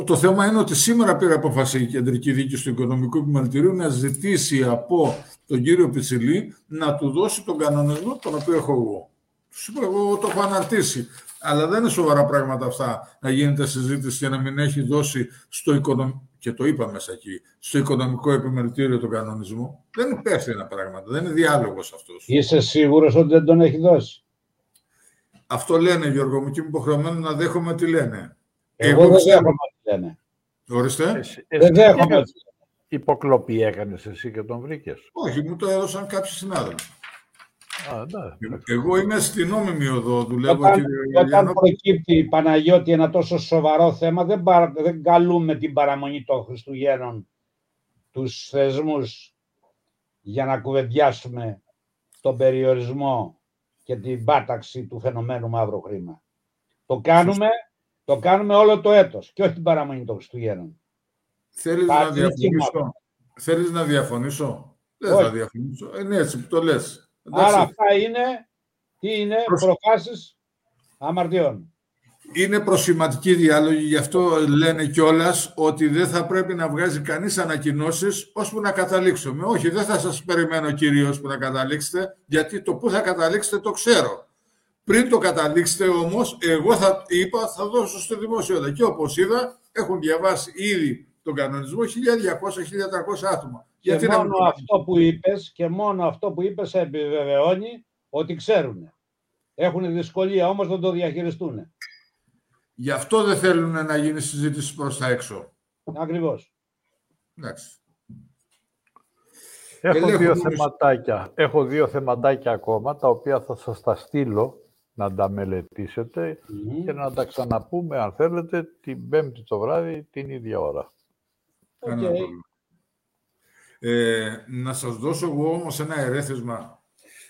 το θέμα είναι ότι σήμερα πήρε απόφαση η Κεντρική Διοίκηση του Οικονομικού Επιμελητηρίου να ζητήσει από τον κύριο Πιτσιλή να του δώσει τον κανονισμό τον οποίο έχω εγώ. Τους είπα, εγώ το έχω αναρτήσει. Αλλά δεν είναι σοβαρά πράγματα αυτά να γίνεται συζήτηση και να μην έχει δώσει στο οικονομικό, και το είπα μέσα εκεί, στο Οικονομικό Επιμελητήριο τον κανονισμό. Δεν είναι υπεύθυνα πράγματα, δεν είναι διάλογος αυτός. Είσαι σίγουρος ότι δεν τον έχει δώσει? Αυτό λένε, Γιώργο μου, και είμαι υποχρεωμένο να δέχομαι τι λένε. Εγώ, εγώ δεν δέχομαι τι λένε. Ορίστε. Εσύ, δεν δέχομαι. Υποκλοπή έκανες εσύ και τον βρήκες? Όχι, μου το έδωσαν κάποιοι συνάδελφοι. Α, εγώ είμαι στην νόμιμη οδό, δουλεύω. Όταν, και... όταν προκύπτει, Παναγιώτη, ένα τόσο σοβαρό θέμα, δεν, παρα, δεν καλούμε την παραμονή των Χριστουγέννων τους θεσμούς για να κουβεντιάσουμε τον περιορισμό και την πάταξη του φαινομένου μαύρο χρήμα. Το κάνουμε, το κάνουμε όλο το έτος και όχι την παραμονή των Χριστουγέννων. Θέλεις να διαφωνήσω? Θέλεις να διαφωνήσω? Δεν θα διαφωνήσω. Είναι έτσι που το λες. Εντάξει. Άρα αυτά είναι, τι είναι, Προσ... προφάσεις αμαρτιών. Είναι προσημματικοί διάλογοι, γι' αυτό λένε κιόλας ότι δεν θα πρέπει να βγάζει κανείς ανακοινώσεις ώσπου να καταλήξουμε. Όχι, δεν θα σας περιμένω κυρίως που να καταλήξετε, γιατί το που θα καταλήξετε το ξέρω. Πριν το καταλήξετε όμως, εγώ θα είπα, θα δώσω στη δημοσιότητα. Και όπως είδα, έχουν διαβάσει ήδη τον κανονισμό χίλια διακόσια με χίλια τριακόσια άτομα. Και γιατί μόνο να αυτό που είπες, και μόνο αυτό που είπες επιβεβαιώνει ότι ξέρουν. Έχουν δυσκολία όμως να το διαχειριστούν. Γι' αυτό δεν θέλουν να γίνει συζήτηση προς τα έξω. Ακριβώς. Εντάξει. Έχω δύο, δύο θεματάκια. Έχω δύο θεματάκια ακόμα, τα οποία θα σας τα στείλω να τα μελετήσετε mm. και να τα ξαναπούμε, αν θέλετε, την Πέμπτη το βράδυ, την ίδια ώρα. Okay. Ε, να σας δώσω εγώ όμως ένα ερέθισμα.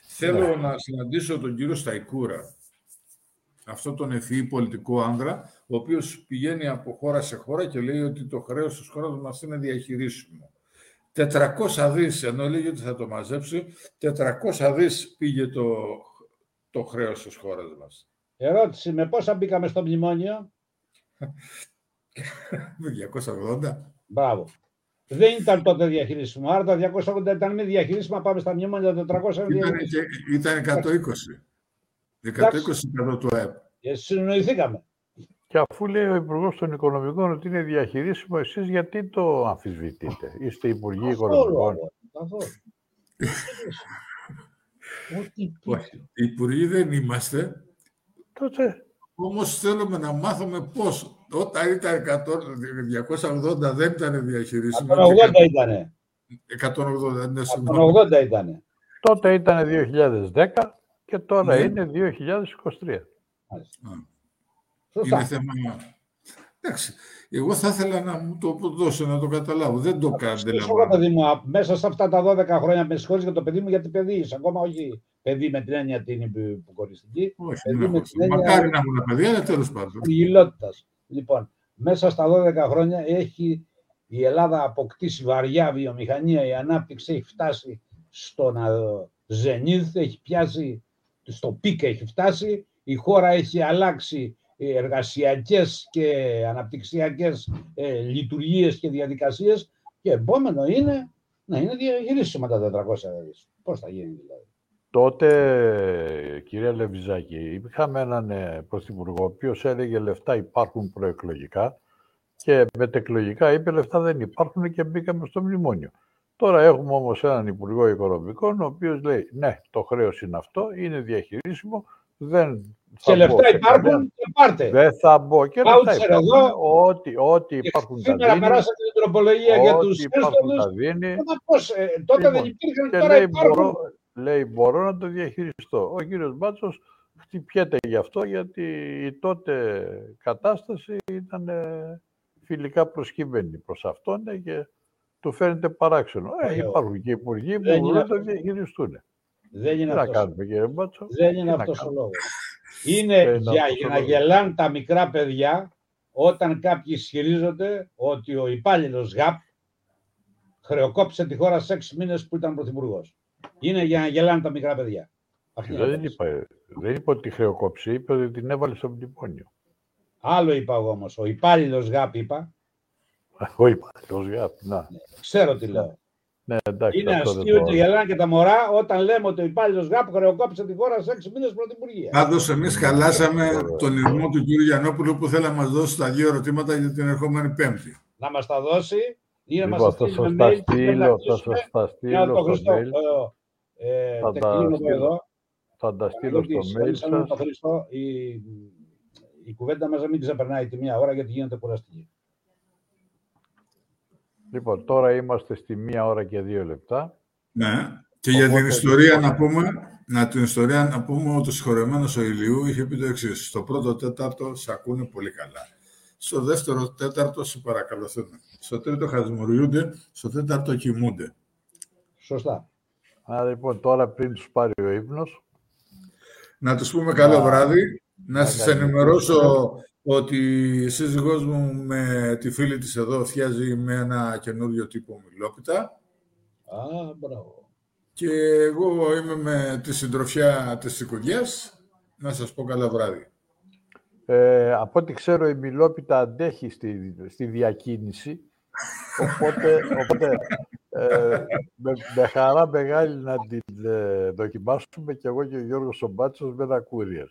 Θέλω yeah. να συναντήσω τον κύριο Σταϊκούρα, αυτόν τον ευφυή πολιτικό άνδρα, ο οποίος πηγαίνει από χώρα σε χώρα και λέει ότι το χρέος της χώρας μας είναι διαχειρίσιμο. τετρακόσια δις, ενώ λέγει ότι θα το μαζέψει, τετρακόσια δις πήγε το, το χρέος της χώρας μας. Ερώτηση, με πόσα μπήκαμε στο μνημόνιο? διακόσια ογδόντα. Μπράβο. Δεν ήταν τότε διαχειρίσιμο. Άρα τα διακόσια ογδόντα ήταν μη διαχειρίσιμα, πάμε στα μνημόνια τα τετρακόσια. Ήταν εκατόν είκοσι τοις εκατό του ΑΕΠ. Συνοηθήκαμε. Και αφού λέει ο Υπουργός των Οικονομικών ότι είναι διαχειρίσιμο, εσείς γιατί το αμφισβητείτε? Είστε Υπουργοί Οικονομικών. Υπουργοί δεν είμαστε. Τότε. Όμως θέλουμε να μάθουμε πώς. Όταν ήταν διακόσια ογδόντα δεν ήταν διαχειρίσιμο. εκατόν ογδόντα ήτανε. εκατόν ογδόντα ήτανε. Τότε ήταν δύο χιλιάδες δέκα και τώρα ναι. είναι δύο χιλιάδες είκοσι τρία. Σωστά. Είναι θέμα. Εντάξει, εγώ θα ήθελα να μου το δώσω, να το καταλάβω. Δεν το κάνετε. Δηλαδή. Μέσα σε αυτά τα δώδεκα χρόνια με συγχωρείς για το παιδί μου, γιατί παιδί είσαι. Ακόμα όχι παιδί με την έννοια την υποκοριστική. Όχι, παιδί με την έννοια... Μακάρι να ήμουν παιδί, αλλά τέλος πάντων. Λοιπόν, μέσα στα δώδεκα χρόνια έχει η Ελλάδα αποκτήσει βαριά βιομηχανία. Η ανάπτυξη έχει φτάσει στον ζενίθ, έχει πιάσει, στο πικ έχει φτάσει. Η χώρα έχει αλλάξει εργασιακές και αναπτυξιακές ε, λειτουργίες και διαδικασίες και επόμενο είναι να είναι διαχειρίσιμα τα τετρακόσια δις. Πώς θα γίνει δηλαδή? Τότε, κυρία Αλεβιζάκη, είχαμε έναν πρωθυπουργό ο οποίος έλεγε λεφτά υπάρχουν προεκλογικά και μετεκλογικά είπε λεφτά δεν υπάρχουν και μπήκαμε στο μνημόνιο. Τώρα έχουμε όμως έναν Υπουργό Οικονομικών ο οποίος λέει ναι, το χρέος είναι αυτό, είναι διαχειρίσιμο, δεν σε λεφτά υπάρχουν κανένα. Και πάρτε. Δεν θα μπω και λεφτά υπάρχουν. Ό,τι, ό,τι υπάρχουν τα δίνει. Σήμερα περάσατε την τροπολογία για τους έστωδους. Ε, τότε δεν υπήρχαν, τώρα λέει, υπάρχουν. Μπορώ, λέει, μπορώ να το διαχειριστώ. Ο κύριος Μπάτσος χτυπιέται γι' αυτό, γιατί η τότε κατάσταση ήταν φιλικά προσκύμενη προς αυτόν και του φαίνεται παράξενο. Ε, υπάρχουν και υπουργοί που μπορούν να το διαχειριστούν. Δεν είναι αυτός, κάνουμε, κύριε Μπάτσο, δεν είναι αυτός ο λόγος. Είναι για, για να γελάνε τα μικρά παιδιά όταν κάποιοι ισχυρίζονται ότι ο υπάλληλος ΓΑΠ χρεοκόπησε τη χώρα σε έξι μήνες που ήταν πρωθυπουργός. Είναι για να γελάνε τα μικρά παιδιά. Δεν είπα, δεν είπα ότι χρεοκόπησε, είπε ότι την έβαλε στο μνημόνιο. Άλλο είπα εγώ όμως. Ο υπάλληλος ΓΑΠ είπα. Ο υπάλληλος ΓΑΠ, να. Ξέρω τι λέω. Ναι, εντάξει, είναι αστείο ότι γελάνε και τα μωρά όταν λέμε ότι ο υπάλληλος ΓΑΠ χρεοκόπησε τη χώρα σε έξι μήνες πρωθυπουργία. Πάντως, εμείς χαλάσαμε τον ειρμό του κ. Γιαννόπουλου που θέλει να μας δώσει τα δύο ερωτήματα για την ερχόμενη Πέμπτη. Να μας τα δώσει ή να μας τα στείλει με mail. Θα σας στείλω στο mail. Θα τα στείλω στο mail σας. Η κουβέντα μας να μην ξεπερνάει τη μία ώρα γιατί γίνεται κουραστική. Λοιπόν, τώρα είμαστε στη μία ώρα και δύο λεπτά. Ναι, και οπότε, για την ιστορία είναι... να πούμε, να την ιστορία να πούμε ότι ο συγχωρεμένος ο Ηλίου είχε πει το εξής. Στο πρώτο τέταρτο σε ακούνε πολύ καλά. Στο δεύτερο τέταρτο σε παρακαλωθούν. Στο τρίτο χασμουριούνται, στο τέταρτο κοιμούνται. Σωστά. Άρα λοιπόν τώρα πριν τους πάρει ο ύπνος. Να τους πούμε καλό βράδυ. Να σας ενημερώσω... ότι η σύζυγός μου με τη φίλη της εδώ φτιάζει με ένα καινούριο τύπο μιλόπιτα. Α, μπράβο. Και εγώ είμαι με τη συντροφιά της οικογιάς. Να σας πω καλά βράδυ. Ε, από ό,τι ξέρω η μιλόπιτα αντέχει στη, στη διακίνηση. Οπότε, οπότε ε, με, με χαρά μεγάλη να την ε, δοκιμάσουμε και εγώ και ο Γιώργος Σμπάτσος με ένα courier.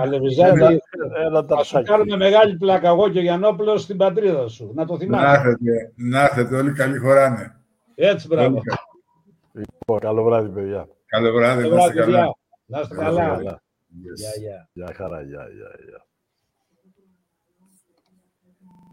Αλεβιζάκη, θα σου κάνουμε μεγάλη πλάκα εγώ και ο Γιαννόπουλος στην πατρίδα σου. Να το θυμάσαι. Να έρθετε, όλοι καλή χωράνε. Έτσι, μπράβο. Λοιπόν, καλό βράδυ, παιδιά. Καλό βράδυ, να είστε καλά. Να είστε καλά. Γεια, γεια. Γεια χαρά, γεια, γεια.